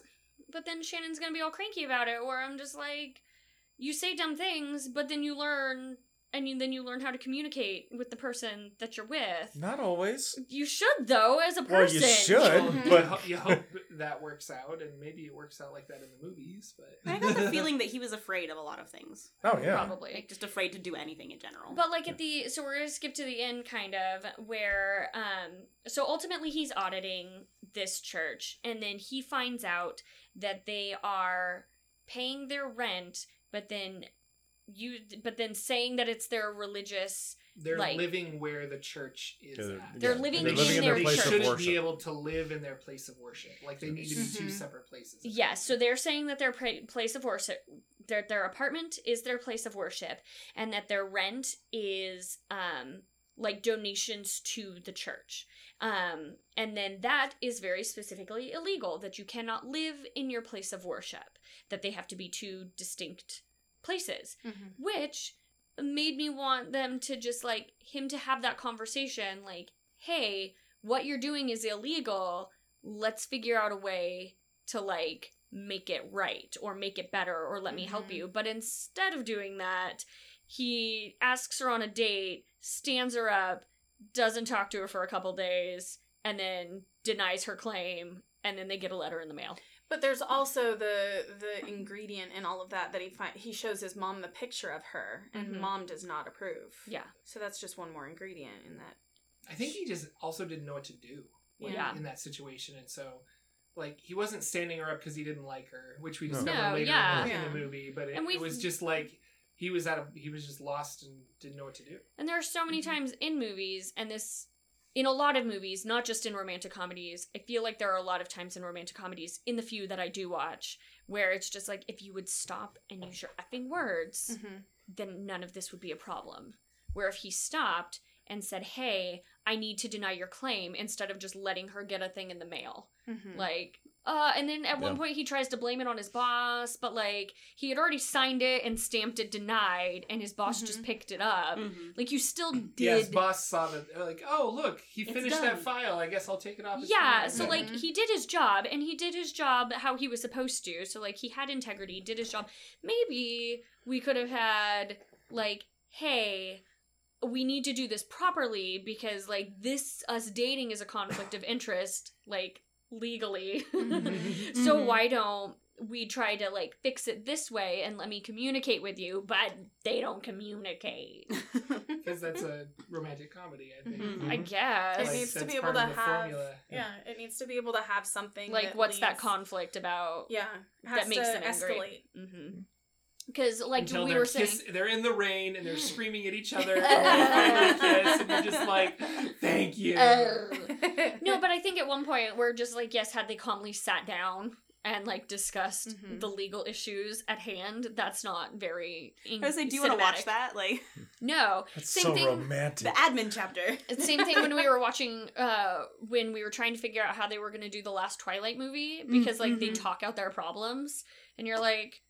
but then Shannon's going to be all cranky about it, where I'm just like, you say dumb things, but then you learn... And you, then you learn how to communicate with the person that you're with. Not always. You should, though, as a person. Well, you should, but... You hope that works out, and maybe it works out like that in the movies, but... I got the feeling that he was afraid of a lot of things. Oh, yeah. Probably. Like, just afraid to do anything in general. But, like, at the... So we're going to skip to the end, kind of, where... um So, ultimately, he's auditing this church, and then he finds out that they are paying their rent, but then... You, but then saying that it's their religious... They're like, living where the church is at. Yeah. They're living they're in, living in their, their place church. They shouldn't be able to live in their place of worship. Like, they need to be mm-hmm. two separate places. Yes, yeah, so they're saying that their place of worship... Their, their apartment is their place of worship, and that their rent is, um, like, donations to the church. Um, and then that is very specifically illegal, that you cannot live in your place of worship, that they have to be two distinct... places, mm-hmm. which made me want them to just like him to have that conversation like, hey, what you're doing is illegal, let's figure out a way to like make it right or make it better or let mm-hmm. me help you. But instead of doing that, He asks her on a date, stands her up, doesn't talk to her for a couple days, and then denies her claim, and then they get a letter in the mail. But there's also the the ingredient in all of that that he find, he shows his mom the picture of her, and mm-hmm. mom does not approve. Yeah. So that's just one more ingredient in that. I think he just also didn't know what to do like, yeah. in that situation, and so... Like, he wasn't standing her up because he didn't like her, which we discovered no, later yeah. in, the, yeah. in the movie. But it, it was just like, he was out of, he was just lost and didn't know what to do. And there are so many mm-hmm. times in movies, and this, in a lot of movies, not just in romantic comedies, I feel like there are a lot of times in romantic comedies, in the few that I do watch, where it's just like, if you would stop and use your effing words, mm-hmm. then none of this would be a problem. Where if he stopped and said, hey, I need to deny your claim, instead of just letting her get a thing in the mail. Mm-hmm. Like, uh, and then at yeah. one point he tries to blame it on his boss, but like, he had already signed it and stamped it denied, and his boss mm-hmm. just picked it up. Mm-hmm. Like, you still did. Yeah, his boss saw that, like, oh, look, he finished that file, I guess I'll take it off. Yeah, so mm-hmm. like, he did his job, and he did his job how he was supposed to, so like, he had integrity, did his job. Maybe we could have had, like, hey... we need to do this properly because, like, this, us dating is a conflict of interest, like, legally. Mm-hmm. So mm-hmm. why don't we try to, like, fix it this way and let me communicate with you, but they don't communicate. Because that's a romantic comedy, I think. Mm-hmm. I guess. Like, it needs to be able to have, yeah. yeah, it needs to be able to have something like, that what's leads... that conflict about? Yeah. That makes them angry. Escalate. Mm-hmm. Because, like, Until we were kiss- saying... They're in the rain, and they're screaming at each other, and they finally kiss, and they're just like, thank you. Uh, no, but I think at one point, we're just like, yes, had they calmly sat down and, like, discussed mm-hmm. the legal issues at hand, that's not very in- I was like, do you cinematic. Want to watch that? Like, no. That's same so thing, romantic. The admin chapter. Same thing when we were watching, uh, when we were trying to figure out how they were going to do the last Twilight movie, because, like, mm-hmm. they talk out their problems, and you're like...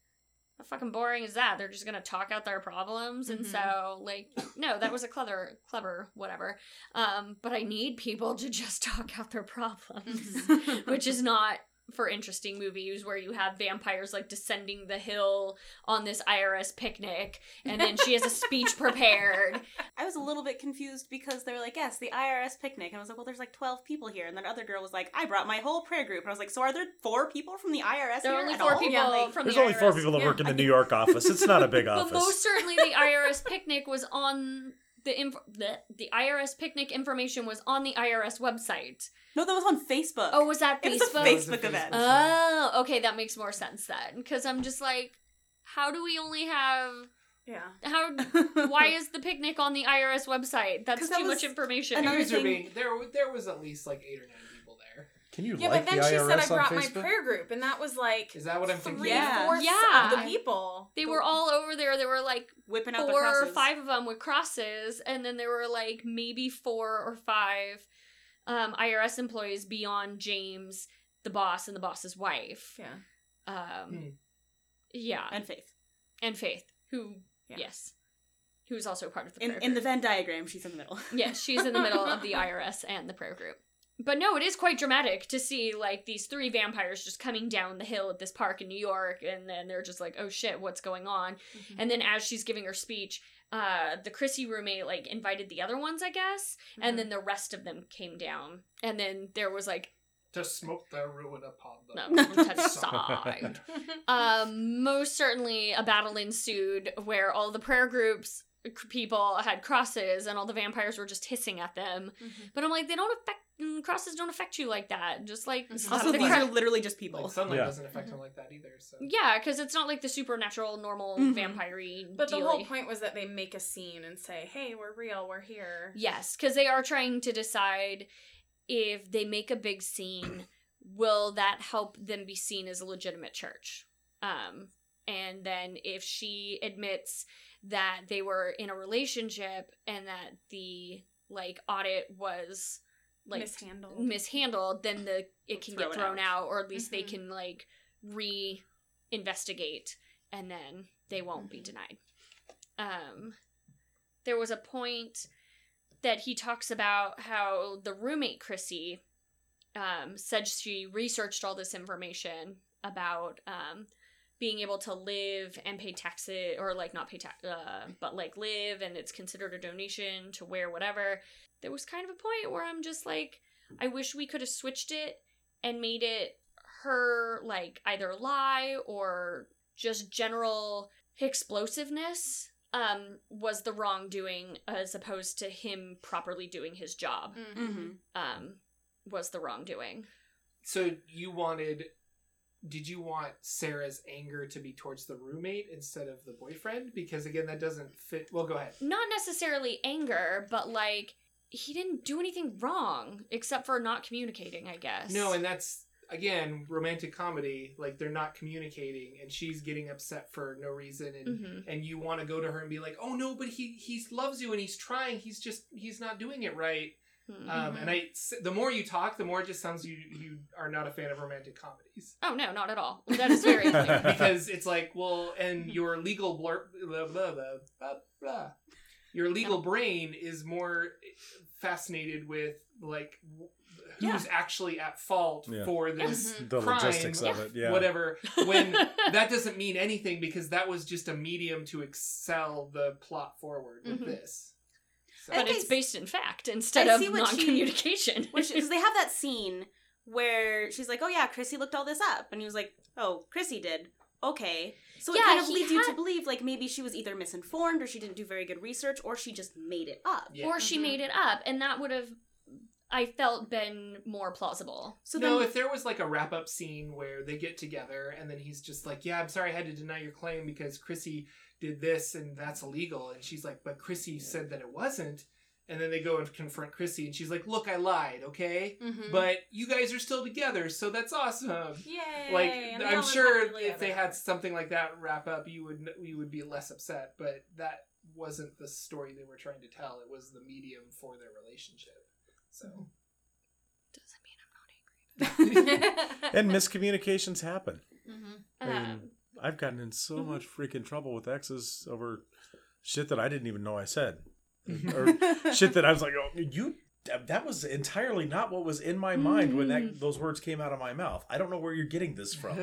How fucking boring is that? They're just gonna talk out their problems, and mm-hmm. so like, no, that was a clever, clever, whatever. Um, but I need people to just talk out their problems, which is not for interesting movies where you have vampires like descending the hill on this I R S picnic, and then she has a speech prepared. I was a little bit confused because they were like, yes, the I R S picnic, and I was like, well, there's like twelve people here, and then other girl was like, I brought my whole prayer group, and I was like, so are there four people from the I R S? There are only four people yeah, like, from the I R S. There's only four people that yeah. work in the New York office. It's not a big office. But most certainly, the I R S picnic was on the inf- the the I R S picnic information was on the I R S website. No, that was on Facebook. Oh, was that Facebook? It was a Facebook, Facebook event. Oh, okay, that makes more sense then. Because I'm just like, how do we only have... Yeah. How? Why is the picnic on the I R S website? That's that too much information. Another thing. Being, there, there was at least like eight or nine people there. Can you yeah, like the I R S on Facebook? Yeah, but then she said I brought Facebook? My prayer group, and that was like is that what I'm thinking? Three-fourths yeah. of the people. They were all over there. There were like whipping four out the crosses. Or five of them with crosses, and then there were like maybe four or five... Um, I R S employees beyond James, the boss, and the boss's wife. Yeah. Um, mm. Yeah. And Faith. And Faith, who, yeah. yes, who is also part of the in, prayer group. In the Venn diagram, she's in the middle. Yes, she's in the middle of the I R S and the prayer group. But no, it is quite dramatic to see, like, these three vampires just coming down the hill at this park in New York, and then they're just like, oh shit, what's going on? Mm-hmm. And then as she's giving her speech... Uh, the Chrissy roommate, like, invited the other ones, I guess, mm-hmm. and then the rest of them came down, and then there was, like... To smoke their ruin upon them. No, to side. Um, most certainly, a battle ensued where all the prayer groups people had crosses, and all the vampires were just hissing at them. Mm-hmm. But I'm like, they don't affect... Crosses don't affect you like that. Just, like... Mm-hmm. Also, the these cra- are literally just people. Like, sunlight yeah. doesn't affect mm-hmm. them like that either, so... Yeah, because it's not, like, the supernatural, normal, mm-hmm. vampire-y But deal-y. The whole point was that they make a scene and say, hey, we're real, we're here. Yes, because they are trying to decide if they make a big scene, will that help them be seen as a legitimate church? Um, and then if she admits... that they were in a relationship and that the, like, audit was, like... Mishandled. Mishandled, then the it can throw get thrown out. out, or at least mm-hmm. they can, like, re-investigate, and then they won't mm-hmm. be denied. Um, there was a point that he talks about how the roommate, Chrissy, um, said she researched all this information about, um... being able to live and pay taxes, or like not pay tax, uh, but like live, and it's considered a donation to wear whatever. There was kind of a point where I'm just like, I wish we could have switched it and made it her like either lie or just general explosiveness um was the wrongdoing, as opposed to him properly doing his job. Mm-hmm. Um was the wrongdoing. So you wanted did you want Sarah's anger to be towards the roommate instead of the boyfriend? Because again, that doesn't fit. Well, go ahead. Not necessarily anger, but like he didn't do anything wrong except for not communicating, I guess. No, and that's again, romantic comedy, like they're not communicating and she's getting upset for no reason, and mm-hmm. and you want to go to her and be like, oh no, but he he loves you and he's trying, he's just he's not doing it right. Mm-hmm. Um, and I, the more you talk, the more it just sounds you you are not a fan of romantic comedies. Oh no, not at all. That is very clear. Because it's like, well, and your legal blurb, blah, blah, blah, blah, blah. Your legal yeah. brain is more fascinated with like who's yeah. actually at fault yeah. for this mm-hmm. the crime, logistics of yeah. it, yeah. whatever. When that doesn't mean anything, because that was just a medium to excel the plot forward with mm-hmm. this. So. But it's based in fact instead of non-communication. Because they have that scene where she's like, "Oh yeah, Chrissy looked all this up," and he was like, "Oh, Chrissy did." Okay. So yeah, it kind of leads had... you to believe like maybe she was either misinformed or she didn't do very good research or she just made it up. Yeah. Or mm-hmm. she made it up, and that would have, I felt, been more plausible. So No, then... if there was like a wrap-up scene where they get together and then he's just like, yeah, I'm sorry I had to deny your claim because Chrissy did this and that's illegal. And she's like, but Chrissy yeah. said that it wasn't. And then they go and confront Chrissy, and she's like, look, I lied, okay? Mm-hmm. But you guys are still together, so that's awesome. Yay! Like, and I'm sure if ever. they had something like that wrap up, you would you would be less upset. But that wasn't the story they were trying to tell. It was the medium for their relationship. So doesn't mean I'm not angry. And miscommunications happen. Mm-hmm. I mean, um, I've gotten in so mm-hmm. much freaking trouble with exes over shit that I didn't even know I said. Or shit that I was like, oh, you that was entirely not what was in my mind when that those words came out of my mouth. I don't know where you're getting this from.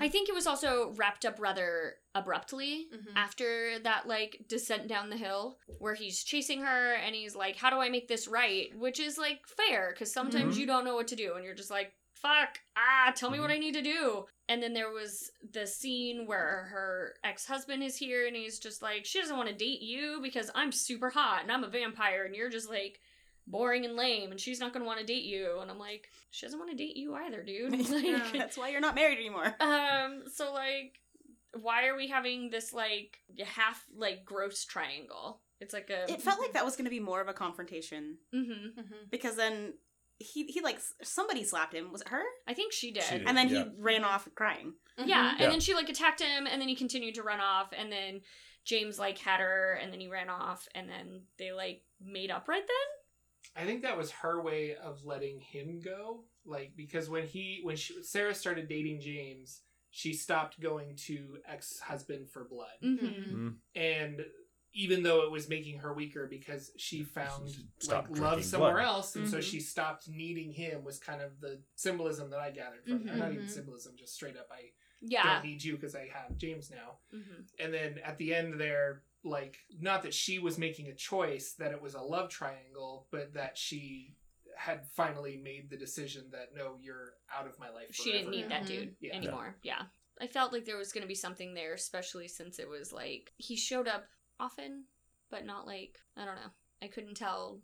I think it was also wrapped up rather abruptly mm-hmm. after that like descent down the hill where he's chasing her and he's like, how do I make this right? Which is like fair, because sometimes mm-hmm. you don't know what to do and you're just like, fuck, ah, tell me mm-hmm. what I need to do. And then there was the scene where her ex-husband is here and he's just like, she doesn't want to date you because I'm super hot and I'm a vampire and you're just like boring and lame and she's not going to want to date you. And I'm like, she doesn't want to date you either, dude. Like, yeah, that's why you're not married anymore. Um, so like, why are we having this like half like gross triangle? It's like a... It felt like that was going to be more of a confrontation. Mm-hmm. Mm-hmm. Because then... He, he like, somebody slapped him. Was it her? I think she did. She did and then yeah. he ran off crying. Mm-hmm. Yeah, and yeah. then she, like, attacked him, and then he continued to run off, and then James, like, had her, and then he ran off, and then they, like, made up right then? I think that was her way of letting him go. Like, because when he, when she, Sarah started dating James, she stopped going to ex-husband for blood. Mm-hmm. Mm-hmm. And... even though it was making her weaker because she found like, love somewhere blood. else. And mm-hmm. so she stopped needing him was kind of the symbolism that I gathered from mm-hmm. it. Not even symbolism, just straight up, I yeah. don't need you because I have James now. Mm-hmm. And then at the end there, like, not that she was making a choice that it was a love triangle, but that she had finally made the decision that, no, you're out of my life forever. She didn't need yeah. that dude yeah. anymore. Yeah. yeah. I felt like there was going to be something there, especially since it was like, he showed up often, but not like, I don't know. I couldn't tell.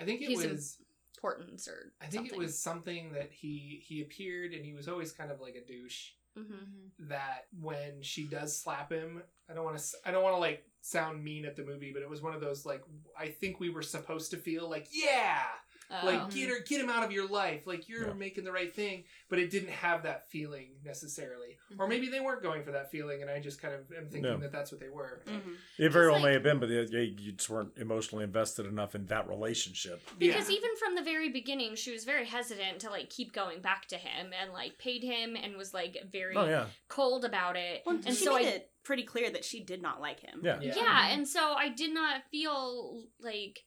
I think it was importance or I think something. It was something that he he appeared and he was always kind of like a douche. Mm-hmm. That when she does slap him, I don't want to I don't want to like sound mean at the movie, but it was one of those like, I think we were supposed to feel like, yeah, oh. like get her get him out of your life, like you're yeah. making the right thing, but it didn't have that feeling necessarily. Mm-hmm. Or maybe they weren't going for that feeling and I just kind of am thinking no. that that's what they were. Mm-hmm. It very well like, may have been, but they, you just weren't emotionally invested enough in that relationship. Because yeah. even from the very beginning she was very hesitant to like keep going back to him and like paid him and was like very oh, yeah. cold about it. Well, and she so made I, it pretty clear that she did not like him. Yeah. Yeah. yeah, and so I did not feel like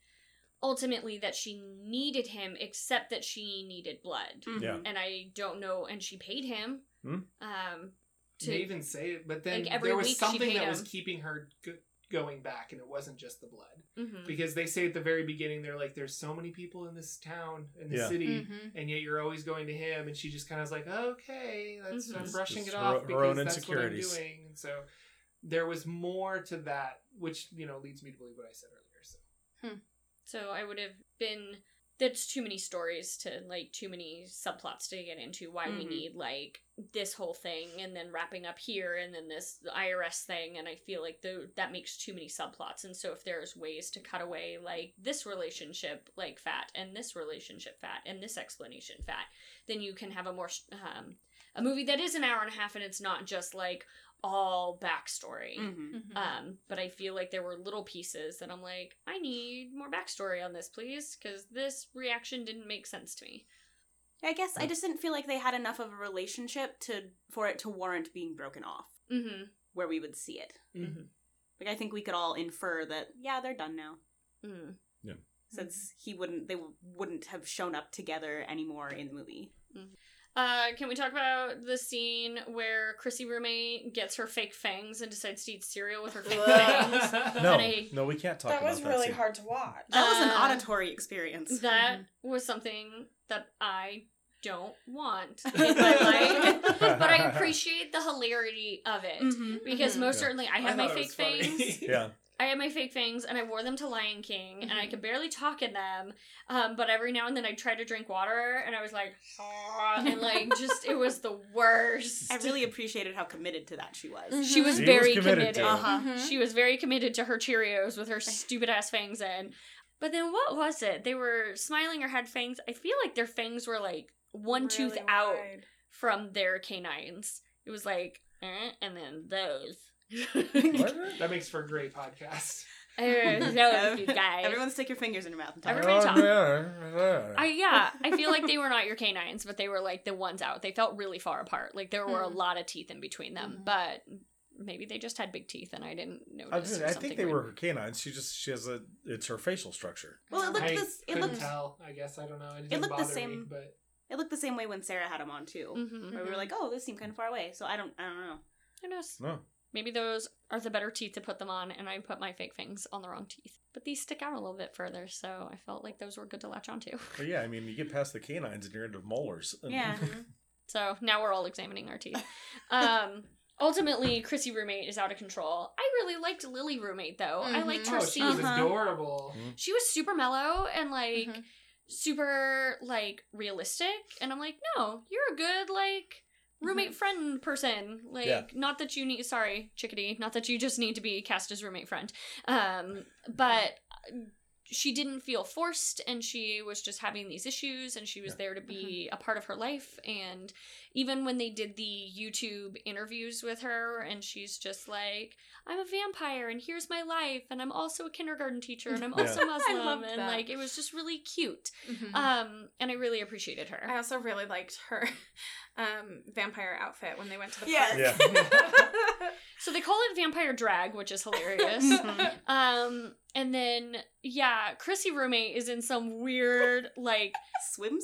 ultimately that she needed him, except that she needed blood. Mm-hmm. Yeah. And I don't know, and she paid him. Mm-hmm. Um, to they even say it, but then like there was something that him. was keeping her go- going back, and it wasn't just the blood, mm-hmm. because they say at the very beginning, they're like, there's so many people in this town, in the yeah. city, mm-hmm. and yet you're always going to him, and she just kind of is like, okay, that's mm-hmm. I'm brushing just it her, off because that's what I'm doing. And so there was more to that, which, you know, leads me to believe what I said earlier. So, hmm. so I would have been. That's too many stories to, like, too many subplots to get into. Why mm-hmm. we need, like, this whole thing, and then wrapping up here, and then this I R S thing, and I feel like the, that makes too many subplots. And so if there's ways to cut away, like, this relationship, like, fat, and this relationship fat, and this explanation fat, then you can have a more, um, a movie that is an hour and a half, and it's not just, like, all backstory. Mm-hmm. Mm-hmm. Um, but I feel like there were little pieces that I'm like, I need more backstory on this, please, because this reaction didn't make sense to me. I guess I just didn't feel like they had enough of a relationship to for it to warrant being broken off, mm-hmm. where we would see it. Mm-hmm. Like, I think we could all infer that, yeah, they're done now. Mm. Yeah. Since he wouldn't, they wouldn't have shown up together anymore in the movie. Mm-hmm. Uh, can we talk about the scene where Chrissy roommate gets her fake fangs and decides to eat cereal with her fake fangs? No, I, no, we can't talk about that. That was really scene. hard to watch. That uh, was an auditory experience. That mm-hmm. was something that I don't want in my life. But I appreciate the hilarity of it. Mm-hmm. Because mm-hmm. most yeah. certainly I have my fake fangs. yeah. I had my fake fangs, and I wore them to Lion King, mm-hmm. and I could barely talk in them, um, but every now and then I'd try to drink water, and I was like, and like, just, it was the worst. I really appreciated how committed to that she was. Mm-hmm. She was she very was committed. committed. Uh-huh. Mm-hmm. She was very committed to her Cheerios with her stupid-ass fangs in. But then what was it? They were smiling or had fangs. I feel like their fangs were, like, one really tooth wide. Out from their canines. It was like, eh, and then those. That makes for a great podcast. Uh, no, you guys. Everyone stick your fingers in your mouth and talk. Everybody talk. I, yeah, I feel like they were not your canines, but they were like the ones out. They felt really far apart. Like there were mm. a lot of teeth in between them, mm. but maybe they just had big teeth and I didn't notice. I, just, I think they weird. were her canines. She just she has a it's her facial structure. Well, it looked I this. It looked. Tell, I guess I don't know. It, it looked the same. Me, but... It looked the same way when Sarah had them on too. Mm-hmm, where mm-hmm. we were like, oh, this seemed kind of far away. So I don't. I don't know. Who knows? No. Maybe those are the better teeth to put them on, and I put my fake fangs on the wrong teeth. But these stick out a little bit further, so I felt like those were good to latch onto. But yeah, I mean, you get past the canines and you're into molars. Yeah. So now we're all examining our teeth. Um, ultimately, Chrissy roommate is out of control. I really liked Lily roommate, though. Mm-hmm. I liked her oh, scene. She was uh-huh. adorable. Mm-hmm. She was super mellow and, like, mm-hmm. super, like, realistic. And I'm like, no, you're a good, like... roommate friend person, like yeah. not that you need sorry chickadee not that you just need to be cast as roommate friend, um but she didn't feel forced, and she was just having these issues, and she was yeah. there to be mm-hmm. a part of her life. And even when they did the YouTube interviews with her, and she's just like, I'm a vampire and here's my life, and I'm also a kindergarten teacher, and I'm yeah. also Muslim. I loved and that. Like it was just really cute. Mm-hmm. um and I really appreciated her. I also really liked her Um, vampire outfit when they went to the park. Yeah. yeah. So they call it vampire drag, which is hilarious. Mm-hmm. Um, and then, yeah, Chrissy roommate is in some weird, like... swimsuit?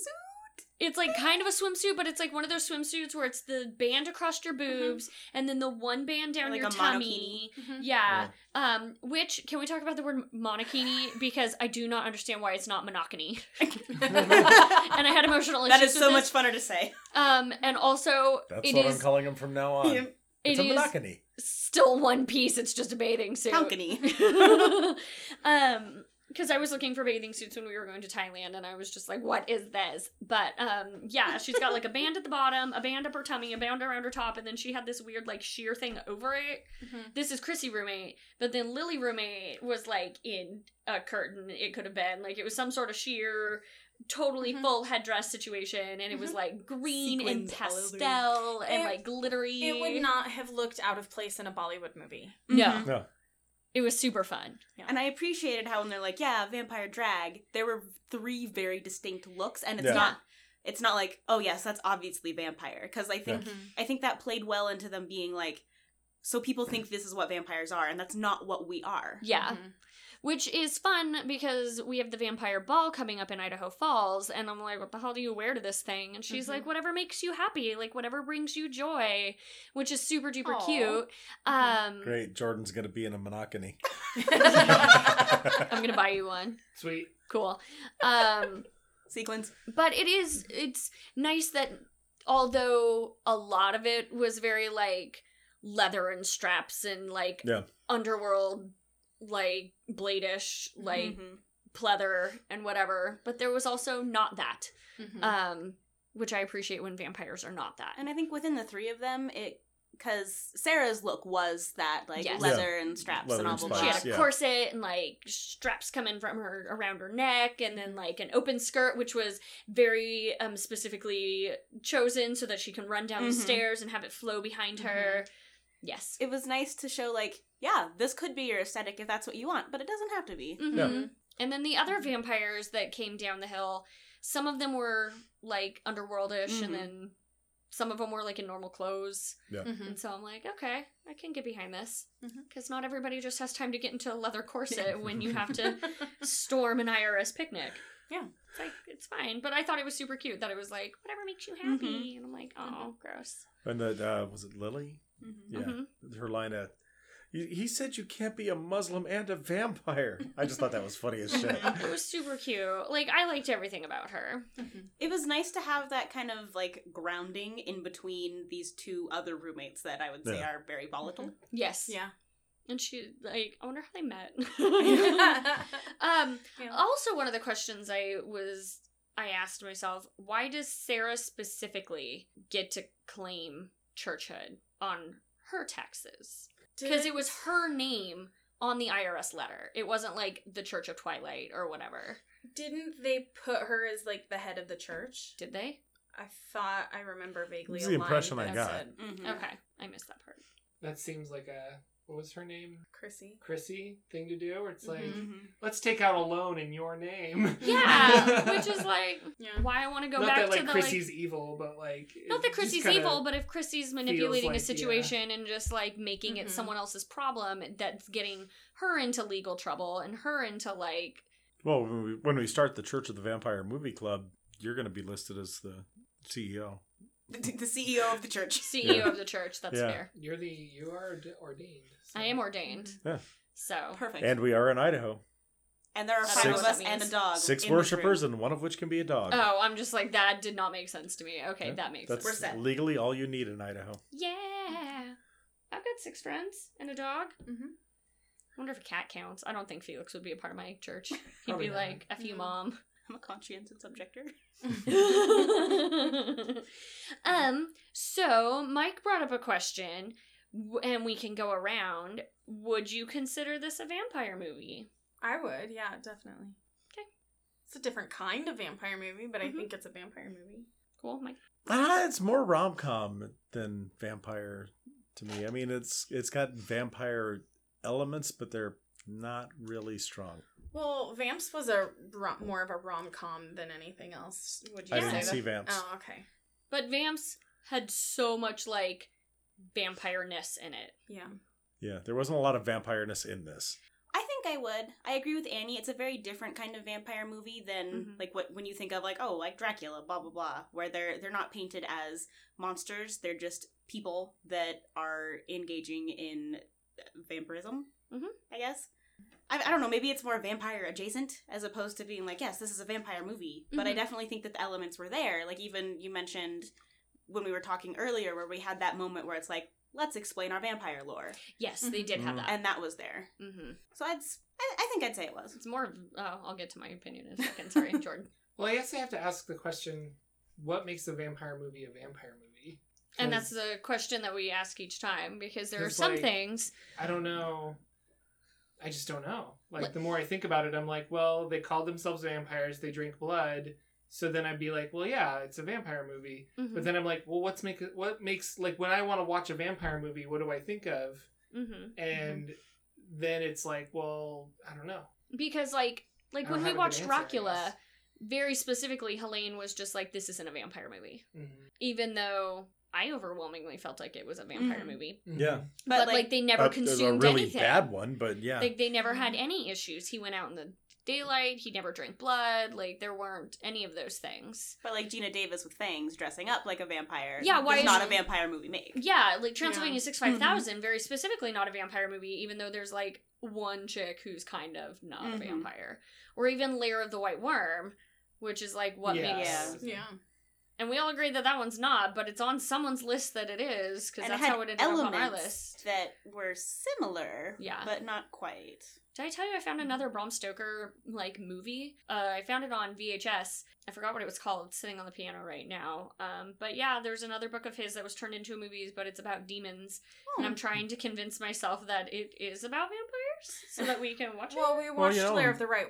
It's, like, kind of a swimsuit, but it's, like, one of those swimsuits where it's the band across your boobs, mm-hmm. and then the one band down like your tummy. Mm-hmm. Yeah. yeah. Um, which, can we talk about the word monokini? Because I do not understand why it's not monokini. And I had emotional issues. That is so much funner to say. Um, and also, that's what is, I'm calling him from now on. Yeah, it's it a monokini. Still one piece. It's just a bathing suit. Monokini. um, because I was looking for bathing suits when we were going to Thailand, and I was just like, "What is this?" But um, yeah, she's got like a band at the bottom, a band up her tummy, a band around her top, and then she had this weird like sheer thing over it. Mm-hmm. This is Chrissy roommate, but then Lily roommate was like in a curtain. It could have been like it was some sort of sheer. Totally mm-hmm. full headdress situation, and mm-hmm. it was like green sequins and pastel and it, like glittery. It would not have looked out of place in a Bollywood movie. Mm-hmm. No. No. It was super fun. Yeah. And I appreciated how when they're like, yeah, vampire drag, there were three very distinct looks, and it's yeah. not it's not like, oh yes, that's obviously vampire. Because I think yeah. I think that played well into them being like, So people think this is what vampires are, and that's not what we are. Yeah. Mm-hmm. Which is fun because we have the vampire ball coming up in Idaho Falls, and I'm like, what the hell do you wear to this thing? And she's mm-hmm. like, whatever makes you happy, like whatever brings you joy, which is super duper Aww. Cute. Um, Great, Jordan's gonna be in a monocony. I'm gonna buy you one. Sweet. Cool. Um, Sequins. But it is, it's nice that although a lot of it was very like leather and straps and like yeah. Underworld. Like blade-ish, like mm-hmm. pleather and whatever, but there was also not that, mm-hmm. um, which I appreciate when vampires are not that. And I think within the three of them, it because Sarah's look was that like yes. leather yeah. and straps leather and all. And blah, blah. She had a yeah. corset and like straps coming from her around her neck, and then like an open skirt, which was very um, specifically chosen so that she can run down mm-hmm. the stairs and have it flow behind mm-hmm. her. Yes, it was nice to show like. Yeah, this could be your aesthetic if that's what you want, but it doesn't have to be. Mm-hmm. Yeah. And then the other vampires that came down the hill, some of them were, like, underworldish, mm-hmm. and then some of them were, like, in normal clothes. Yeah. Mm-hmm. And so I'm like, okay, I can get behind this. Because mm-hmm. not everybody just has time to get into a leather corset when you have to storm an I R S picnic. Yeah. It's like, it's fine. But I thought it was super cute that it was like, whatever makes you happy. Mm-hmm. And I'm like, oh, gross. And that, uh, was it Lily? Mm-hmm. Yeah. Mm-hmm. Her line at... He said you can't be a Muslim and a vampire. I just thought that was funny as shit. It was super cute. Like, I liked everything about her. Mm-hmm. It was nice to have that kind of, like, grounding in between these two other roommates that I would say yeah. are very volatile. Mm-hmm. Yes. Yeah. And she, like, I wonder how they met. um, yeah. Also, one of the questions I was, I asked myself, why does Sarah specifically get to claim churchhood on her taxes? Because it was her name on the I R S letter. It wasn't, like, the Church of Twilight or whatever. Didn't they put her as, like, the head of the church? Did they? I thought I remember vaguely. That's the impression I got. Mm-hmm. Okay. I missed that part. That seems like a... What was her name? Chrissy. Chrissy thing to do. Where it's like, mm-hmm. let's take out a loan in your name. Yeah, which is like yeah. why I want to go not back that, like, to the Chrissy's like, evil, but like not that Chrissy's evil, but if Chrissy's manipulating like, a situation yeah. and just like making mm-hmm. it someone else's problem, that's getting her into legal trouble and her into like. Well, when we, when we start the Church of the Vampire Movie Club, you're going to be listed as the C E O. The, the C E O of the church. C E O yeah. of the church, that's yeah. fair. You're the, you are ordained. So. I am ordained. Yeah. So. Perfect. And we are in Idaho. And there are five six, of us and a dog. Six worshippers, and one of which can be a dog. Oh, I'm just like, that did not make sense to me. Okay, yeah. that makes that's sense. We're set. Legally all you need in Idaho. Yeah. I've got six friends and a dog. Mm-hmm. I wonder if a cat counts. I don't think Felix would be a part of my church. He'd Probably be not. Like, F you, mm-hmm. mom. I'm a conscientious objector. um, so Mike brought up a question, and we can go around. Would you consider this a vampire movie? I would, yeah, definitely. Okay. It's a different kind of vampire movie, but mm-hmm. I think it's a vampire movie. Cool, Mike. Ah, it's more rom-com than vampire to me. I mean, it's it's got vampire elements, but they're not really strong. Well, Vamps was a rom- more of a rom-com than anything else, would you I say? I didn't that? see Vamps. Oh, okay. But Vamps had so much, like, vampire-ness in it. Yeah. Yeah, there wasn't a lot of vampire-ness in this. I think I would. I agree with Annie. It's a very different kind of vampire movie than, mm-hmm. like, what when you think of, like, oh, like Dracula, blah, blah, blah, where they're they're not painted as monsters. They're just people that are engaging in vampirism, mm-hmm. I guess. I, I don't know, maybe it's more vampire adjacent as opposed to being like, yes, this is a vampire movie. But mm-hmm. I definitely think that the elements were there. Like, even you mentioned when we were talking earlier where we had that moment where it's like, let's explain our vampire lore. Yes, mm-hmm. they did have that. And that was there. Mm-hmm. So I'd, I, I think I'd say it was. It's more, oh, I'll get to my opinion in a second. Sorry, Jordan. Well, I guess I have to ask the question, what makes a vampire movie a vampire movie? And that's the question that we ask each time because there are some like, things. I don't know. I just don't know. Like, the more I think about it, I'm like, well, they call themselves vampires, they drink blood, so then I'd be like, well, yeah, it's a vampire movie. Mm-hmm. But then I'm like, well, what's make what makes, like, when I want to watch a vampire movie, what do I think of? Mm-hmm. And mm-hmm. then it's like, well, I don't know. Because, like, like when we watched answer, Dracula, very specifically, Helene was just like, this isn't a vampire movie. Mm-hmm. Even though... I overwhelmingly felt like it was a vampire mm-hmm. movie. Yeah. But, but like, like they never consumed anything. It was a really anything. bad one, but yeah. Like they never had any issues. He went out in the daylight. He never drank blood. Like there weren't any of those things. But like Gina Davis with fangs dressing up like a vampire. Yeah, why is not she... a vampire movie made? Yeah, like Transylvania yeah. six five thousand, mm-hmm. very specifically not a vampire movie, even though there's like one chick who's kind of not mm-hmm. a vampire. Or even Lair of the White Worm, which is like what yeah. makes... Yeah. yeah. And we all agree that that one's not, but it's on someone's list that it is, because that's it how it ended up on our list. That were similar, yeah. but not quite. Did I tell you I found another Bram Stoker like movie? Uh, I found it on V H S. I forgot what it was called. It's sitting on the piano right now. Um, but yeah, there's another book of his that was turned into a movie, but it's about demons. Oh. And I'm trying to convince myself that it is about vampires so that we can watch it. Well, we watched well, yeah. Lair of the Right.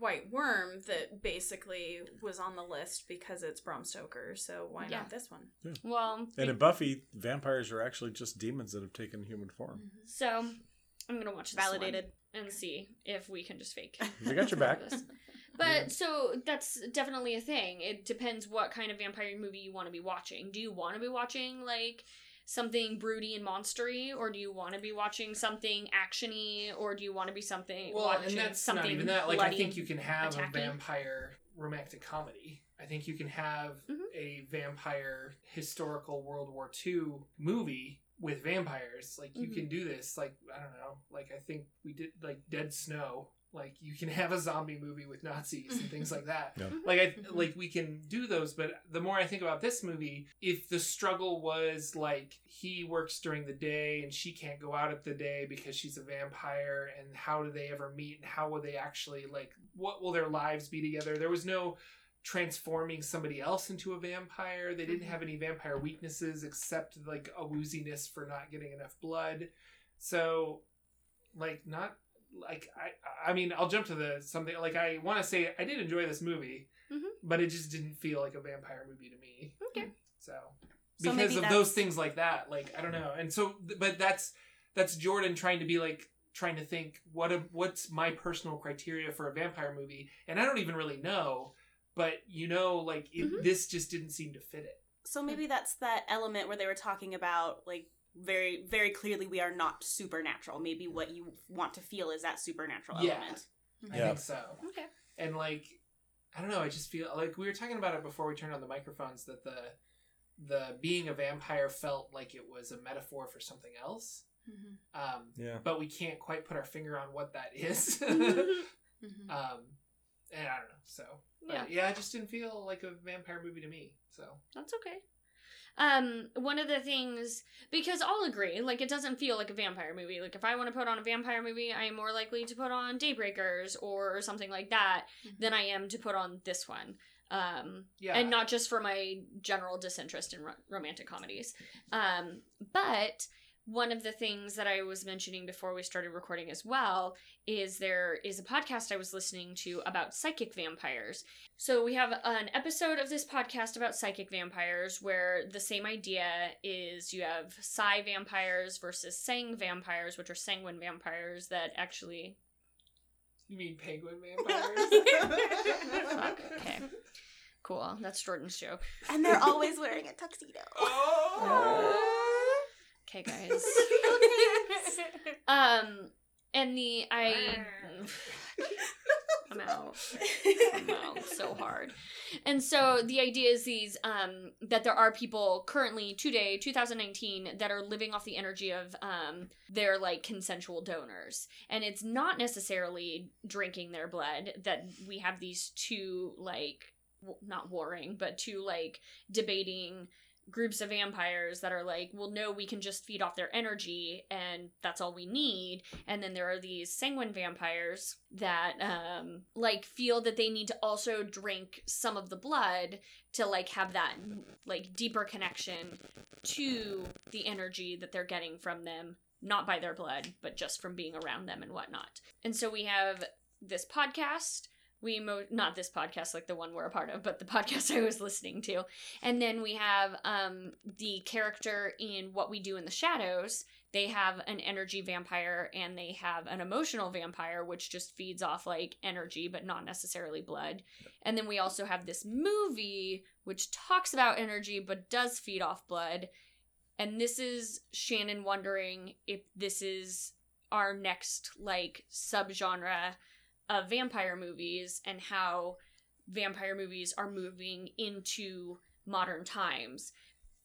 White Worm that basically was on the list because it's Bram Stoker, so why yeah. not this one? Yeah. Well, and in Buffy, vampires are actually just demons that have taken human form. Mm-hmm. So I'm going to watch this Validated. One and see if we can just fake. We got your back. But yeah. so that's definitely a thing. It depends what kind of vampire movie you want to be watching. Do you want to be watching like something broody and monstery, or do you want to be watching something actiony, or do you want to be something well, watching and that's something not even that. Like I think you can have attacking. a vampire romantic comedy. I think you can have mm-hmm. a vampire historical World War Two movie with vampires. Like you mm-hmm. can do this. Like I don't know. Like I think we did like Dead Snow. Like you can have a zombie movie with Nazis and things like that. Yeah. Like I like we can do those, but the more I think about this movie, if the struggle was like he works during the day and she can't go out at the day because she's a vampire, and how do they ever meet and how will they actually like what will their lives be together? There was no transforming somebody else into a vampire. They didn't have any vampire weaknesses except like a wooziness for not getting enough blood. So like not Like, I I mean, I'll jump to the something, like, I want to say I did enjoy this movie, mm-hmm. but it just didn't feel like a vampire movie to me. Okay. So, because so maybe of that's... those things like that, like, I don't know. And so, but that's, that's Jordan trying to be like, trying to think, what a, what's my personal criteria for a vampire movie? And I don't even really know, but you know, like, it, mm-hmm. this just didn't seem to fit it. So maybe that's that element where they were talking about, like, very, very clearly we are not supernatural. Maybe what you want to feel is that supernatural yeah. element. I yeah. think so. Okay. And like, I don't know, I just feel like we were talking about it before we turned on the microphones that the the being a vampire felt like it was a metaphor for something else. Mm-hmm. Um, yeah. But we can't quite put our finger on what that is. mm-hmm. Um, and I don't know, so. But, yeah. yeah, it just didn't feel like a vampire movie to me, so. That's okay. Um, one of the things, because I'll agree, like, it doesn't feel like a vampire movie. Like, if I want to put on a vampire movie, I am more likely to put on Daybreakers or something like that mm-hmm. than I am to put on this one. Um, yeah. And not just for my general disinterest in ro- romantic comedies. Um, but one of the things that I was mentioning before we started recording as well is there is a podcast I was listening to about psychic vampires. So we have an episode of this podcast about psychic vampires where the same idea is you have psi vampires versus sang vampires, which are sanguine vampires that actually... You mean penguin vampires? Fuck, okay. Cool. That's Jordan's joke. And they're always wearing a tuxedo. Oh! Okay, guys. um, and the, I, I'm out. I'm out so hard. And so the idea is these, um, that there are people currently today, two thousand nineteen, that are living off the energy of, um, their, like, consensual donors. And it's not necessarily drinking their blood that we have these two, like, w- not warring, but two, like, debating groups of vampires that are like, well, no, we can just feed off their energy and that's all we need. And then there are these sanguine vampires that um like feel that they need to also drink some of the blood to like have that like deeper connection to the energy that they're getting from them, not by their blood, but just from being around them and whatnot. And so we have this podcast We mo- not this podcast, like the one we're a part of, but the podcast I was listening to. And then we have um, the character in What We Do in the Shadows. They have an energy vampire and they have an emotional vampire, which just feeds off like energy, but not necessarily blood. And then we also have this movie, which talks about energy, but does feed off blood. And this is Shannon wondering if this is our next, like, subgenre of vampire movies and how vampire movies are moving into modern times.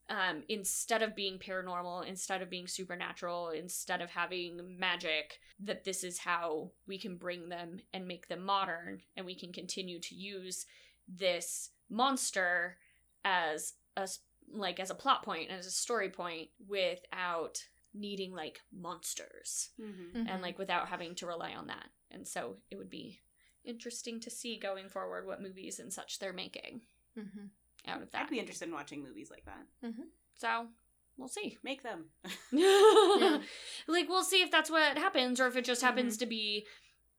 Um, instead of being paranormal, instead of being supernatural, instead of having magic, that this is how we can bring them and make them modern, and we can continue to use this monster as a, like, as a plot point, as a story point, without needing, like, monsters, mm-hmm. Mm-hmm. and, like, without having to rely on that. And so it would be interesting to see going forward what movies and such they're making. Mm-hmm. Out of that. I'd be interested in watching movies like that. Mm-hmm. So, we'll see. Make them. Yeah. Like, we'll see if that's what happens, or if it just happens mm-hmm. to be,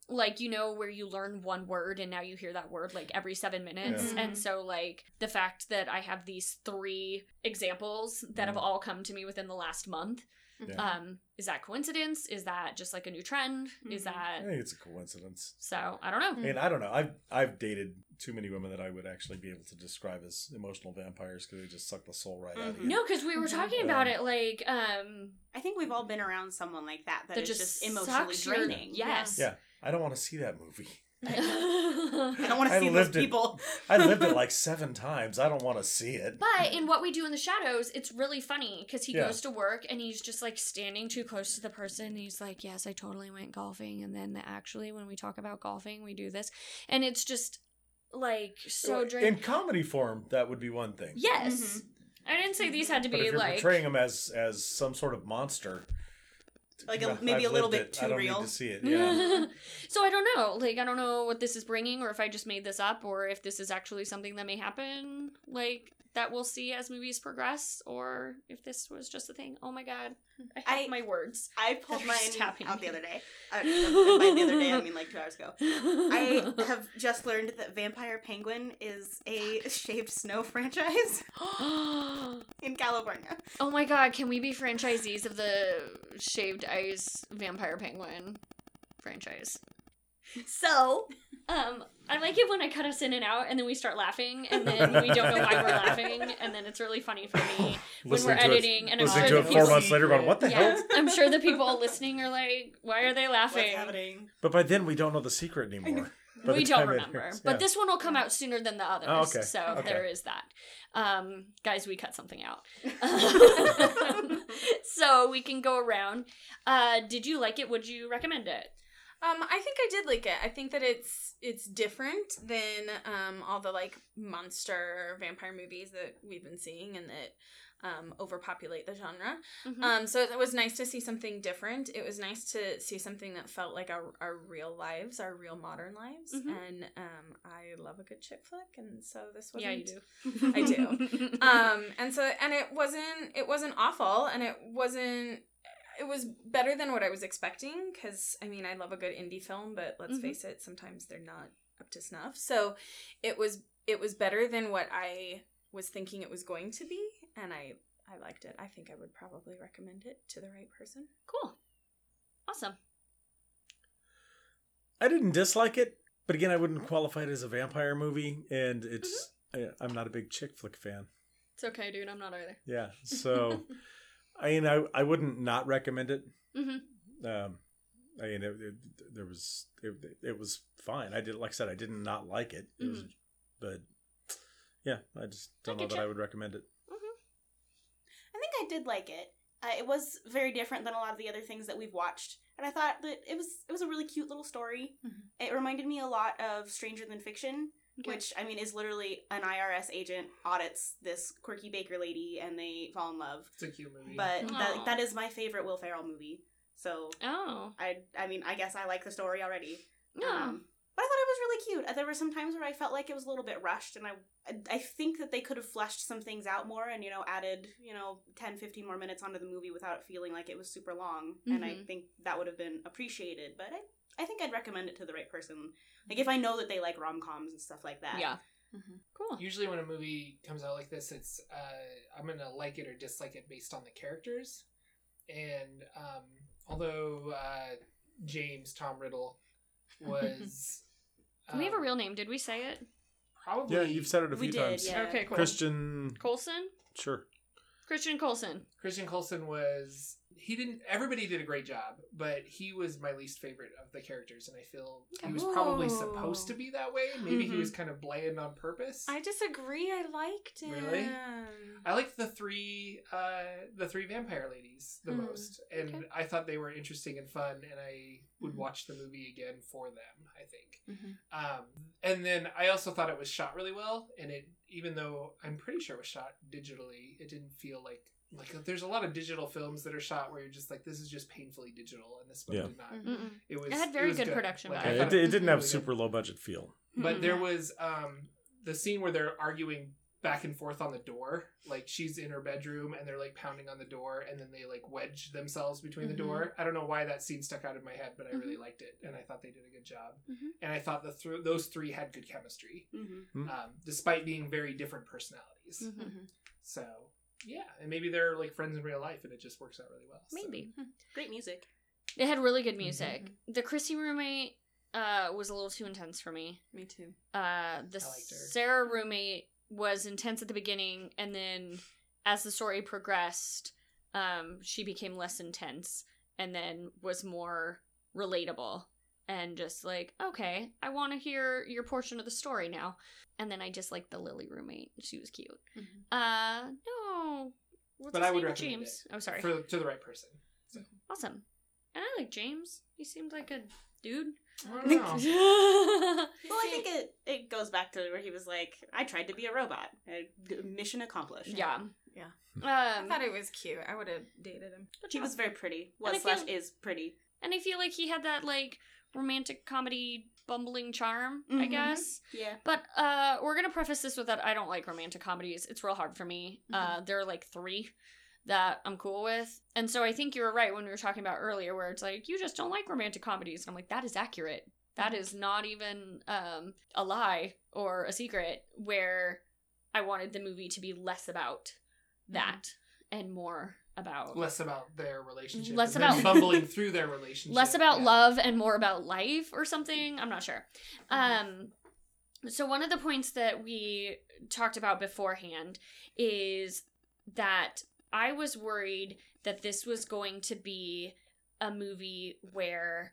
like, you know, where you learn one word and now you hear that word, like, every seven minutes. Yeah. And so, like, the fact that I have these three examples that mm-hmm. have all come to me within the last month, yeah. um, is that coincidence? Is that just, like, a new trend? Mm-hmm. Is that... I think it's a coincidence. So, I don't know. Mm-hmm. And I don't know. I've, I've dated... too many women that I would actually be able to describe as emotional vampires, because they just suck the soul right mm-hmm. out of you. No, because we were talking yeah. about it, like, um... I think we've all been around someone like that, that, that is just, just emotionally draining. Your... Yes. Yeah. I don't want to see that movie. I don't want to see those people. It, I lived it like seven times. I don't want to see it. But in What We Do in the Shadows, it's really funny, because he yeah. goes to work and he's just, like, standing too close to the person. And he's like, yes, I totally went golfing. And then actually when we talk about golfing, we do this. And it's just... like, so draining. In comedy form, that would be one thing. Yes. Mm-hmm. I didn't say these had to be, but if you're like... portraying them as, as some sort of monster. Like, a, maybe I've a little bit it. Too real. I don't real. Need to see it, yeah. So I don't know. Like, I don't know what this is bringing, or if I just made this up, or if this is actually something that may happen, like, that we'll see as movies progress, or if this was just a thing. Oh my god. I have I, my words. I pulled mine out me. the other day. Uh, the other day, I mean like two hours ago. I have just learned that Vampire Penguin is a shaved snow franchise in California. Oh my god, can we be franchisees of the shaved ice Vampire Penguin franchise? So, um, I like it when I cut us in and out, and then we start laughing, and then we don't know why we're laughing, and then it's really funny for me when we're editing. It, and I'm listening sure to it four months later, going, "What the yeah, hell?" I'm sure the people listening are like, "Why are they laughing?" What's happening? But by then, we don't know the secret anymore. We don't remember. Yeah. But this one will come out sooner than the others, oh, okay. so okay. there is that. Um, guys, we cut something out. So we can go around. Uh, did you like it? Would you recommend it? Um, I think I did like it. I think that it's it's different than um, all the, like, monster vampire movies that we've been seeing and that um, overpopulate the genre. Mm-hmm. Um, so it was nice to see something different. It was nice to see something that felt like our, our real lives, our real modern lives. Mm-hmm. And um, I love a good chick flick, and so this wasn't. Yeah, you do. I do. Um, and so and it wasn't it wasn't awful, and it wasn't. It was better than what I was expecting, because, I mean, I love a good indie film, but let's mm-hmm. face it, sometimes they're not up to snuff. So it was it was better than what I was thinking it was going to be, and I, I liked it. I think I would probably recommend it to the right person. Cool. Awesome. I didn't dislike it, but again, I wouldn't qualify it as a vampire movie, and it's mm-hmm. I, I'm not a big chick flick fan. It's okay, dude. I'm not either. Yeah, so... I mean, I, I wouldn't not recommend it. Mm-hmm. Um, I mean, it, it, there was it, it was fine. I did, like I said, I did not like it, mm-hmm. it was, but yeah, I just don't I know that you. I would recommend it. Mm-hmm. I think I did like it. Uh, it was very different than a lot of the other things that we've watched, and I thought that it was it was a really cute little story. Mm-hmm. It reminded me a lot of Stranger Than Fiction. Okay. Which, I mean, is literally an I R S agent audits this quirky baker lady, and they fall in love. It's a cute movie. But that, that is my favorite Will Ferrell movie. So, oh. I I mean, I guess I like the story already. No. Um, but I thought it was really cute. There were some times where I felt like it was a little bit rushed, and I, I think that they could have fleshed some things out more and, you know, added, you know, ten, fifteen more minutes onto the movie without it feeling like it was super long. Mm-hmm. And I think that would have been appreciated, but I... I think I'd recommend it to the right person. Like, if I know that they like rom-coms and stuff like that. Yeah. Mm-hmm. Cool. Usually when a movie comes out like this, it's, uh, I'm going to like it or dislike it based on the characters. And um, although uh, James, Tom Riddle, was... Can um, we have a real name? Did we say it? Probably. Yeah, you've said it a few we did, times. Yeah. Okay, cool. Christian... Coulson? Sure. Christian Coulson. Christian Coulson was... He didn't... Everybody did a great job, but he was my least favorite of the characters, and I feel he was oh. probably supposed to be that way. Maybe mm-hmm. he was kind of bland on purpose. I disagree. I liked him. Really? I liked the three uh, the three vampire ladies the mm. most, and okay. I thought they were interesting and fun, and I would mm-hmm. watch the movie again for them, I think. Mm-hmm. Um, and then I also thought it was shot really well, and it, even though I'm pretty sure it was shot digitally, it didn't feel like... Like, there's a lot of digital films that are shot where you're just like, this is just painfully digital, and this one yeah. did not. Mm-hmm. It was. It had very it good, good production. Like, yeah, it, it, it didn't really have super good. Low budget feel. But mm-hmm. there was um, the scene where they're arguing back and forth on the door. Like, she's in her bedroom, and they're like pounding on the door, and then they like wedge themselves between mm-hmm. the door. I don't know why that scene stuck out in my head, but I mm-hmm. really liked it, and I thought they did a good job. Mm-hmm. And I thought the th- those three had good chemistry, mm-hmm. um, despite being very different personalities. Mm-hmm. So. Yeah, and maybe they're like friends in real life, and it just works out really well. Maybe. So. Great music. It had really good music. Mm-hmm. The Chrissy roommate uh, was a little too intense for me. Me too. Uh, the I liked her. Sarah roommate was intense at the beginning, and then as the story progressed, um, she became less intense, and then was more relatable, and just like, okay, I want to hear your portion of the story now. And then I just liked the Lily roommate; she was cute. Mm-hmm. Uh, no. What's but I would recommend James? I'm oh, sorry. For, to the right person. So. Awesome. And I like James. He seemed like a dude. I don't know. Well, I think it, it goes back to where he was like, I tried to be a robot. Mission accomplished. Yeah. Yeah. Um, I thought it was cute. I would have dated him. He was very pretty. Was slash feel, is pretty. And I feel like he had that, like, romantic comedy bumbling charm, mm-hmm. I guess. Yeah. But uh, we're going to preface this with that I don't like romantic comedies. It's real hard for me. Mm-hmm. Uh, there are like three that I'm cool with. And so I think you were right when we were talking about earlier where it's like, you just don't like romantic comedies. And I'm like, that is accurate. That mm-hmm. is not even um, a lie or a secret, where I wanted the movie to be less about that mm-hmm. and more about less about their relationship, less about bumbling through their relationship, less about yeah. love and more about life or something. I'm not sure. Um, so one of the points that we talked about beforehand is that I was worried that this was going to be a movie where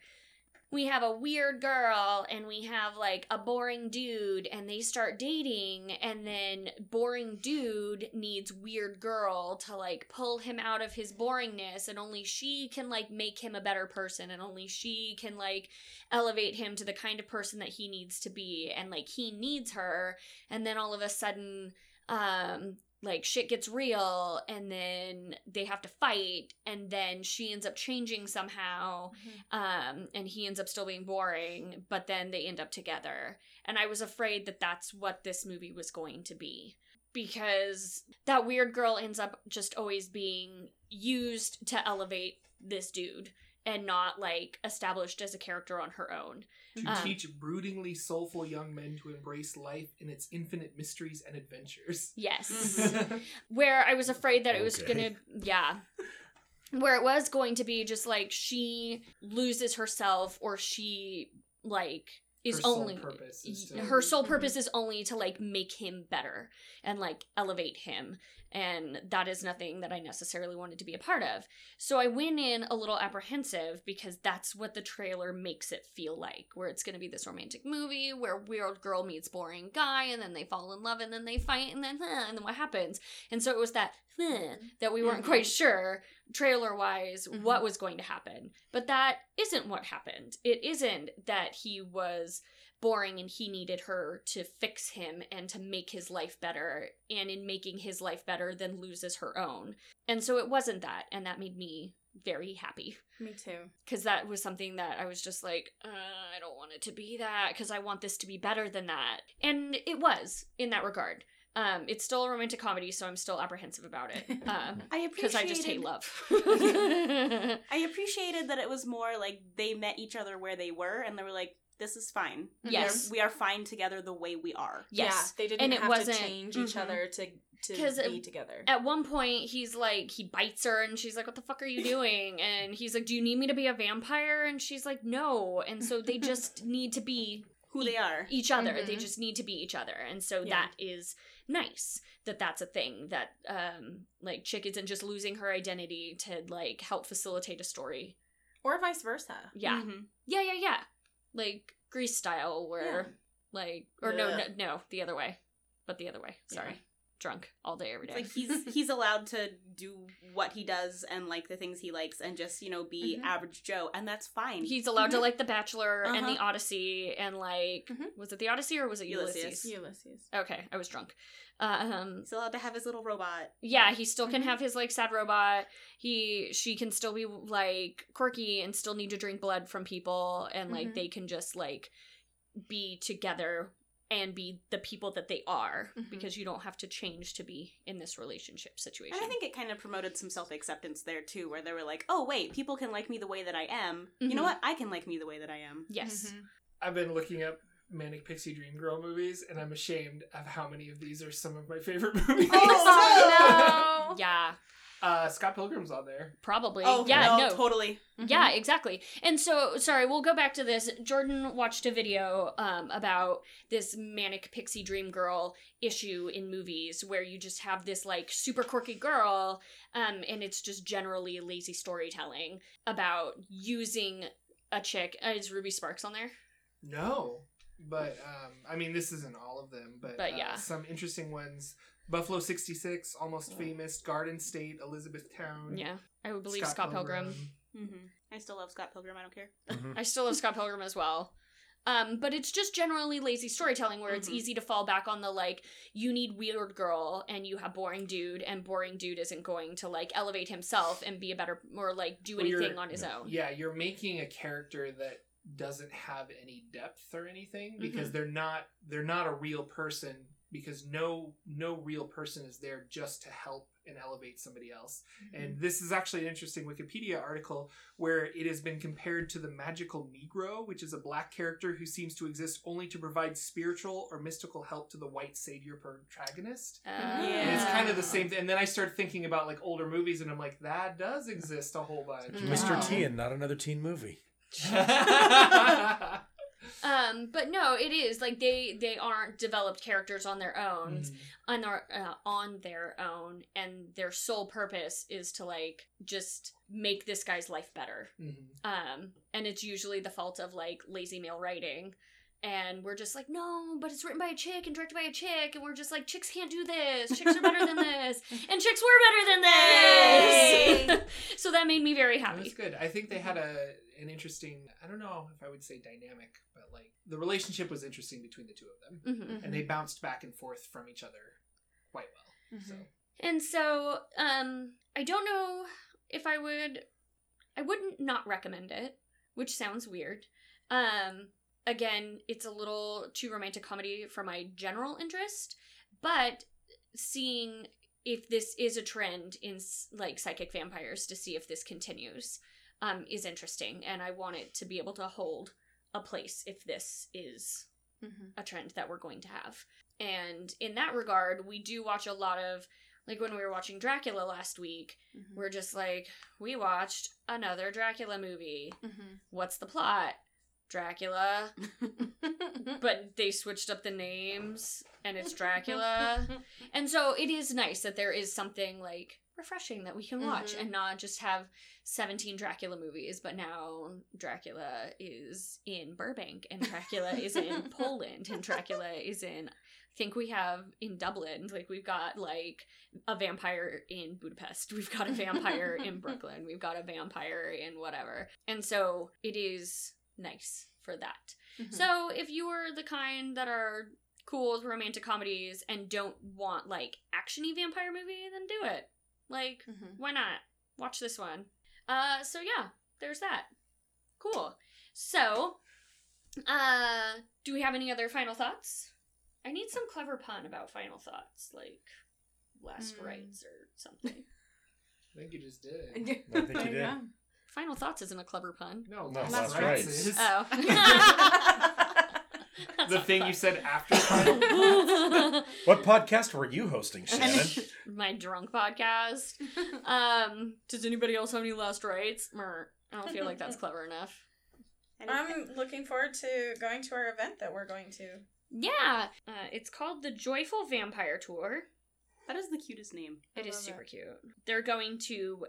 we have a weird girl and we have like a boring dude and they start dating, and then boring dude needs weird girl to like pull him out of his boringness, and only she can like make him a better person, and only she can like elevate him to the kind of person that he needs to be, and like he needs her, and then all of a sudden um like shit gets real, and then they have to fight, and then she ends up changing somehow, mm-hmm. um, and he ends up still being boring, but then they end up together. And I was afraid that that's what this movie was going to be, because that weird girl ends up just always being used to elevate this dude and not like established as a character on her own. To um, teach broodingly soulful young men to embrace life in its infinite mysteries and adventures. Yes. Where I was afraid that it was okay. gonna, yeah. Where it was going to be just like she loses herself, or she like is her only sole purpose is to, her sole purpose is only to like make him better and like elevate him. And that is nothing that I necessarily wanted to be a part of. So I went in a little apprehensive, because that's what the trailer makes it feel like, where it's going to be this romantic movie where weird girl meets boring guy, and then they fall in love, and then they fight, and then huh, and then what happens? And so it was that huh, that we weren't quite sure trailer-wise mm-hmm. what was going to happen. But that isn't what happened. It isn't that he was boring and he needed her to fix him and to make his life better, and in making his life better then loses her own. And so it wasn't that, and that made me very happy. Me too. Because that was something that I was just like, uh, I don't want it to be that, because I want this to be better than that. And it was, in that regard. Um, it's still a romantic comedy, so I'm still apprehensive about it. Um, I appreciated... Because I just hate love. I appreciated that it was more like they met each other where they were, and they were like, this is fine. Yes. We are, we are fine together the way we are. Yes. Yeah, they didn't and it have wasn't, to change each mm-hmm. other to, to be it, together. At one point, he's like, he bites her, and she's like, what the fuck are you doing? And he's like, do you need me to be a vampire? And she's like, no. And so they just need to be who e- they are. Each other. Mm-hmm. They just need to be each other. And so yeah. that is nice that that's a thing, that um, like Chick isn't just losing her identity to like help facilitate a story. Or vice versa. Yeah. Mm-hmm. Yeah, yeah, yeah. Like Grease style where yeah. like, or no, no, no, the other way. But the other way. Sorry. Yeah. Drunk all day, every day. It's like he's he's allowed to do what he does and like the things he likes and just, you know, be mm-hmm. average Joe, and that's fine. He's allowed mm-hmm. to like The Bachelor uh-huh. and The Odyssey and like mm-hmm. was it The Odyssey or was it Ulysses? Ulysses. Ulysses. Okay, I was drunk. Um, he's allowed to have his little robot. Yeah, he still can mm-hmm. have his like sad robot. He she can still be like quirky and still need to drink blood from people, and like mm-hmm. they can just like be together. And be the people that they are, mm-hmm. because you don't have to change to be in this relationship situation. And I think it kind of promoted some self-acceptance there, too, where they were like, oh, wait, people can like me the way that I am. Mm-hmm. You know what? I can like me the way that I am. Yes. Mm-hmm. I've been looking up Manic Pixie Dream Girl movies, and I'm ashamed of how many of these are some of my favorite movies. Oh, no! Yeah. Uh, Scott Pilgrim's on there. Probably. Oh, yeah, no, no. Totally. Mm-hmm. Yeah, exactly. And so, sorry, we'll go back to this. Jordan watched a video um, about this manic pixie dream girl issue in movies where you just have this, like, super quirky girl, um, and it's just generally lazy storytelling about using a chick. Uh, is Ruby Sparks on there? No. But, um, I mean, this isn't all of them, but, but uh, yeah. some interesting ones. Buffalo sixty-six, Almost oh. Famous, Garden State, Elizabethtown. Yeah, I would believe Scott, Scott Pilgrim. Pilgrim. Mm-hmm. I still love Scott Pilgrim, I don't care. Mm-hmm. I still love Scott Pilgrim as well. Um, but it's just generally lazy storytelling where mm-hmm. it's easy to fall back on the, like, you need weird girl and you have boring dude, and boring dude isn't going to, like, elevate himself and be a better, or, like, do well, anything on his own. Yeah, you're making a character that doesn't have any depth or anything because mm-hmm. they're not they're not a real person. Because no no real person is there just to help and elevate somebody else. Mm-hmm. And this is actually an interesting Wikipedia article where it has been compared to the magical Negro, which is a black character who seems to exist only to provide spiritual or mystical help to the white savior protagonist. Oh. Yeah. And it's kind of the same thing. And then I started thinking about like older movies and I'm like, that does exist a whole bunch. Wow. Mister T and Not Another Teen Movie. Um, but no, it is like they, they aren't developed characters on their own, mm-hmm. on their uh, on their own, and their sole purpose is to like just make this guy's life better. Mm-hmm. Um, and it's usually the fault of like lazy male writing, and we're just like, no, but it's written by a chick and directed by a chick, and we're just like, chicks can't do this. Chicks are better than this, and chicks were better than this. So that made me very happy. That was good. I think they had a. An interesting, I don't know if I would say dynamic, but like the relationship was interesting between the two of them, mm-hmm, and mm-hmm. they bounced back and forth from each other quite well. Mm-hmm. So and so, um, I don't know if I would, I wouldn't not recommend it, which sounds weird. Um, again, it's a little too romantic comedy for my general interest, but seeing if this is a trend in like psychic vampires to see if this continues. Um, is interesting, and I want it to be able to hold a place if this is mm-hmm. a trend that we're going to have. And in that regard, we do watch a lot of, like when we were watching Dracula last week, mm-hmm. we're just like, we watched another Dracula movie. Mm-hmm. What's the plot? Dracula. But they switched up the names, and it's Dracula. And so it is nice that there is something like, refreshing that we can watch mm-hmm. and not just have seventeen Dracula movies, but now Dracula is in Burbank and Dracula is in Poland and Dracula is in I think we have in Dublin, like we've got like a vampire in Budapest, we've got a vampire in Brooklyn, we've got a vampire in whatever, and so it is nice for that. Mm-hmm. So if you are the kind that are cool with romantic comedies and don't want like actiony vampire movie, then do it. Like, mm-hmm. why not? Watch this one. Uh, so yeah, there's that. Cool. So, uh, do we have any other final thoughts? I need some clever pun about final thoughts, like last mm. rites or something. I think you just did. I think you did. Final thoughts isn't a clever pun. No, no last, last rites is. Oh. The thing fun. You said after final. What podcast were you hosting, Shannon? My drunk podcast. Um, does anybody else have any last rites? I don't feel like that's clever enough. Anything? I'm looking forward to going to our event that we're going to. Yeah. Uh, it's called the Joyful Vampire Tour. That is the cutest name. It is super cute. They're going to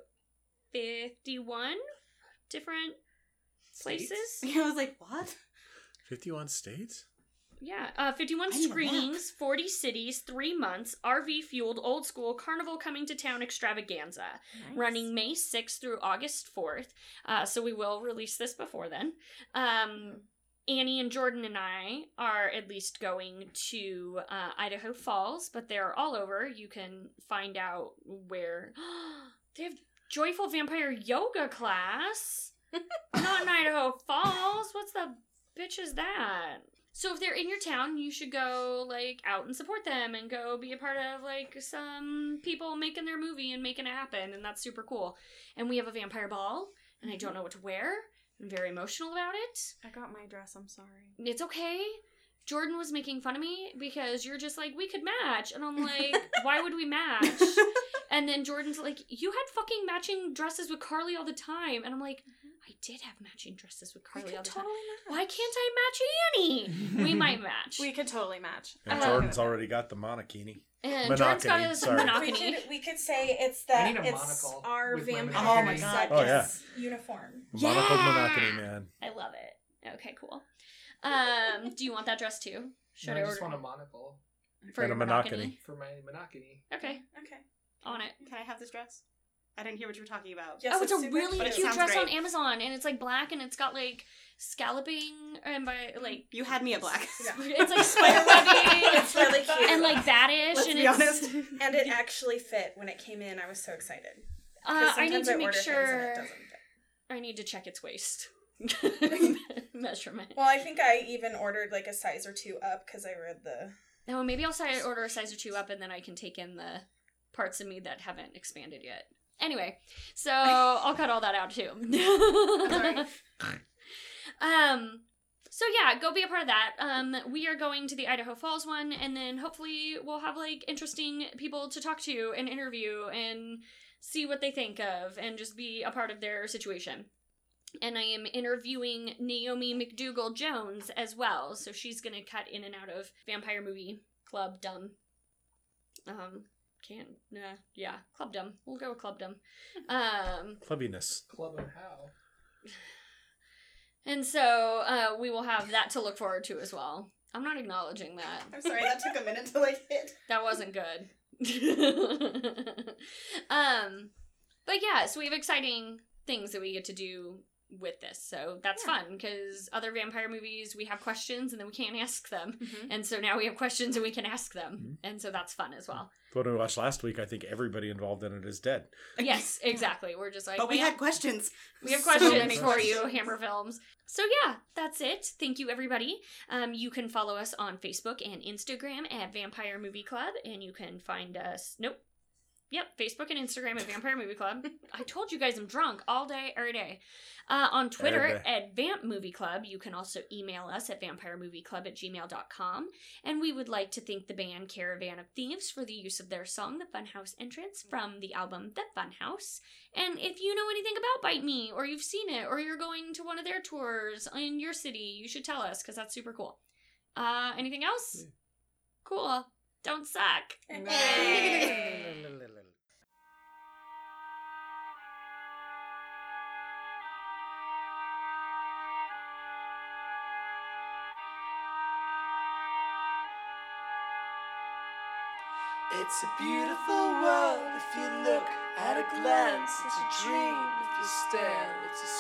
fifty-one different places. I was like, what? fifty-one states? Yeah. Uh, fifty-one screenings, forty cities, three months, R V-fueled, old-school, carnival-coming-to-town extravaganza, nice. Running May sixth through August fourth. Uh, so we will release this before then. Um, Annie and Jordan and I are at least going to uh, Idaho Falls, but they're all over. You can find out where... They have Joyful Vampire Yoga class. Not in Idaho Falls. What's the bitch is that? So if they're in your town, you should go, like, out and support them and go be a part of, like, some people making their movie and making it happen, and that's super cool. And we have a vampire ball, and I don't know what to wear. I'm very emotional about it. I got my dress. I'm sorry. It's okay. Jordan was making fun of me because you're just like, we could match. And I'm like, why would we match? And then Jordan's like, you had fucking matching dresses with Carly all the time. And I'm like... I did have matching dresses with Carly all the totally time. Match. Why can't I match Annie? We might match. We could totally match. And uh, Jordan's already got the monokini. And monokini, Jordan's got his monokini. We could, we could say it's that it's our vampire oh my God. Oh, yeah. uniform. Monocled yeah. monokini, man. I love it. Okay, cool. Um, do you want that dress too? Should no, I, I just order? want a monocle. For and a monokini. For my monokini. Okay. Okay. On it. Can I have this dress? I didn't hear what you were talking about. Yes, oh, it's, it's a really cute, cute dress great. on Amazon, and it's, like, black, and it's got, like, scalloping, and by, like... You had me at black. Yeah. It's, like, spider-webbing. It's really cute. And, like, that-ish. Let's and be it's... honest. And it actually fit when it came in. I was so excited. Uh, I need to I make sure... I need to check its waist. Measurement. Well, I think I even ordered, like, a size or two up, because I read the... No, maybe I'll say I order a size or two up, and then I can take in the parts of me that haven't expanded yet. Anyway, so I'll cut all that out too. um, so yeah, go be a part of that. Um, we are going to the Idaho Falls one, and then hopefully we'll have, like, interesting people to talk to and interview and see what they think of and just be a part of their situation. And I am interviewing Naomi McDougall Jones as well, so she's going to cut in and out of Vampire Movie Club Dumb. Um... Can't, nah, yeah, clubdom. We'll go with clubdom. Um, Clubbiness. Club and how. And so uh, we will have that to look forward to as well. I'm not acknowledging that. I'm sorry, that took a minute to, like, hit. That wasn't good. um, But yeah, so we have exciting things that we get to do with this. So that's yeah. fun, because other vampire movies, we have questions and then we can't ask them. Mm-hmm. And so now we have questions and we can ask them. Mm-hmm. And so that's fun as well. But when we watched last week, I think everybody involved in it is dead. Yes, exactly. We're just like... But we, we had have, questions. We have questions so many for questions. you, Hammer Films. So yeah, that's it. Thank you, everybody. Um, you can follow us on Facebook and Instagram at Vampire Movie Club. And you can find us... Nope. Yep, Facebook and Instagram at Vampire Movie Club. I told you guys I'm drunk all day, every day. Uh, on Twitter at Vamp Movie Club. You can also email us at vampire movie club at gmail dot com. And we would like to thank the band Caravan of Thieves for the use of their song, The Funhouse Entrance, from the album The Funhouse. And if you know anything about Bite Me, or you've seen it, or you're going to one of their tours in your city, you should tell us, because that's super cool. Uh, anything else? Yeah. Cool. Don't suck. It's a beautiful world if you look at a glance. It's a dream if you stare. It's a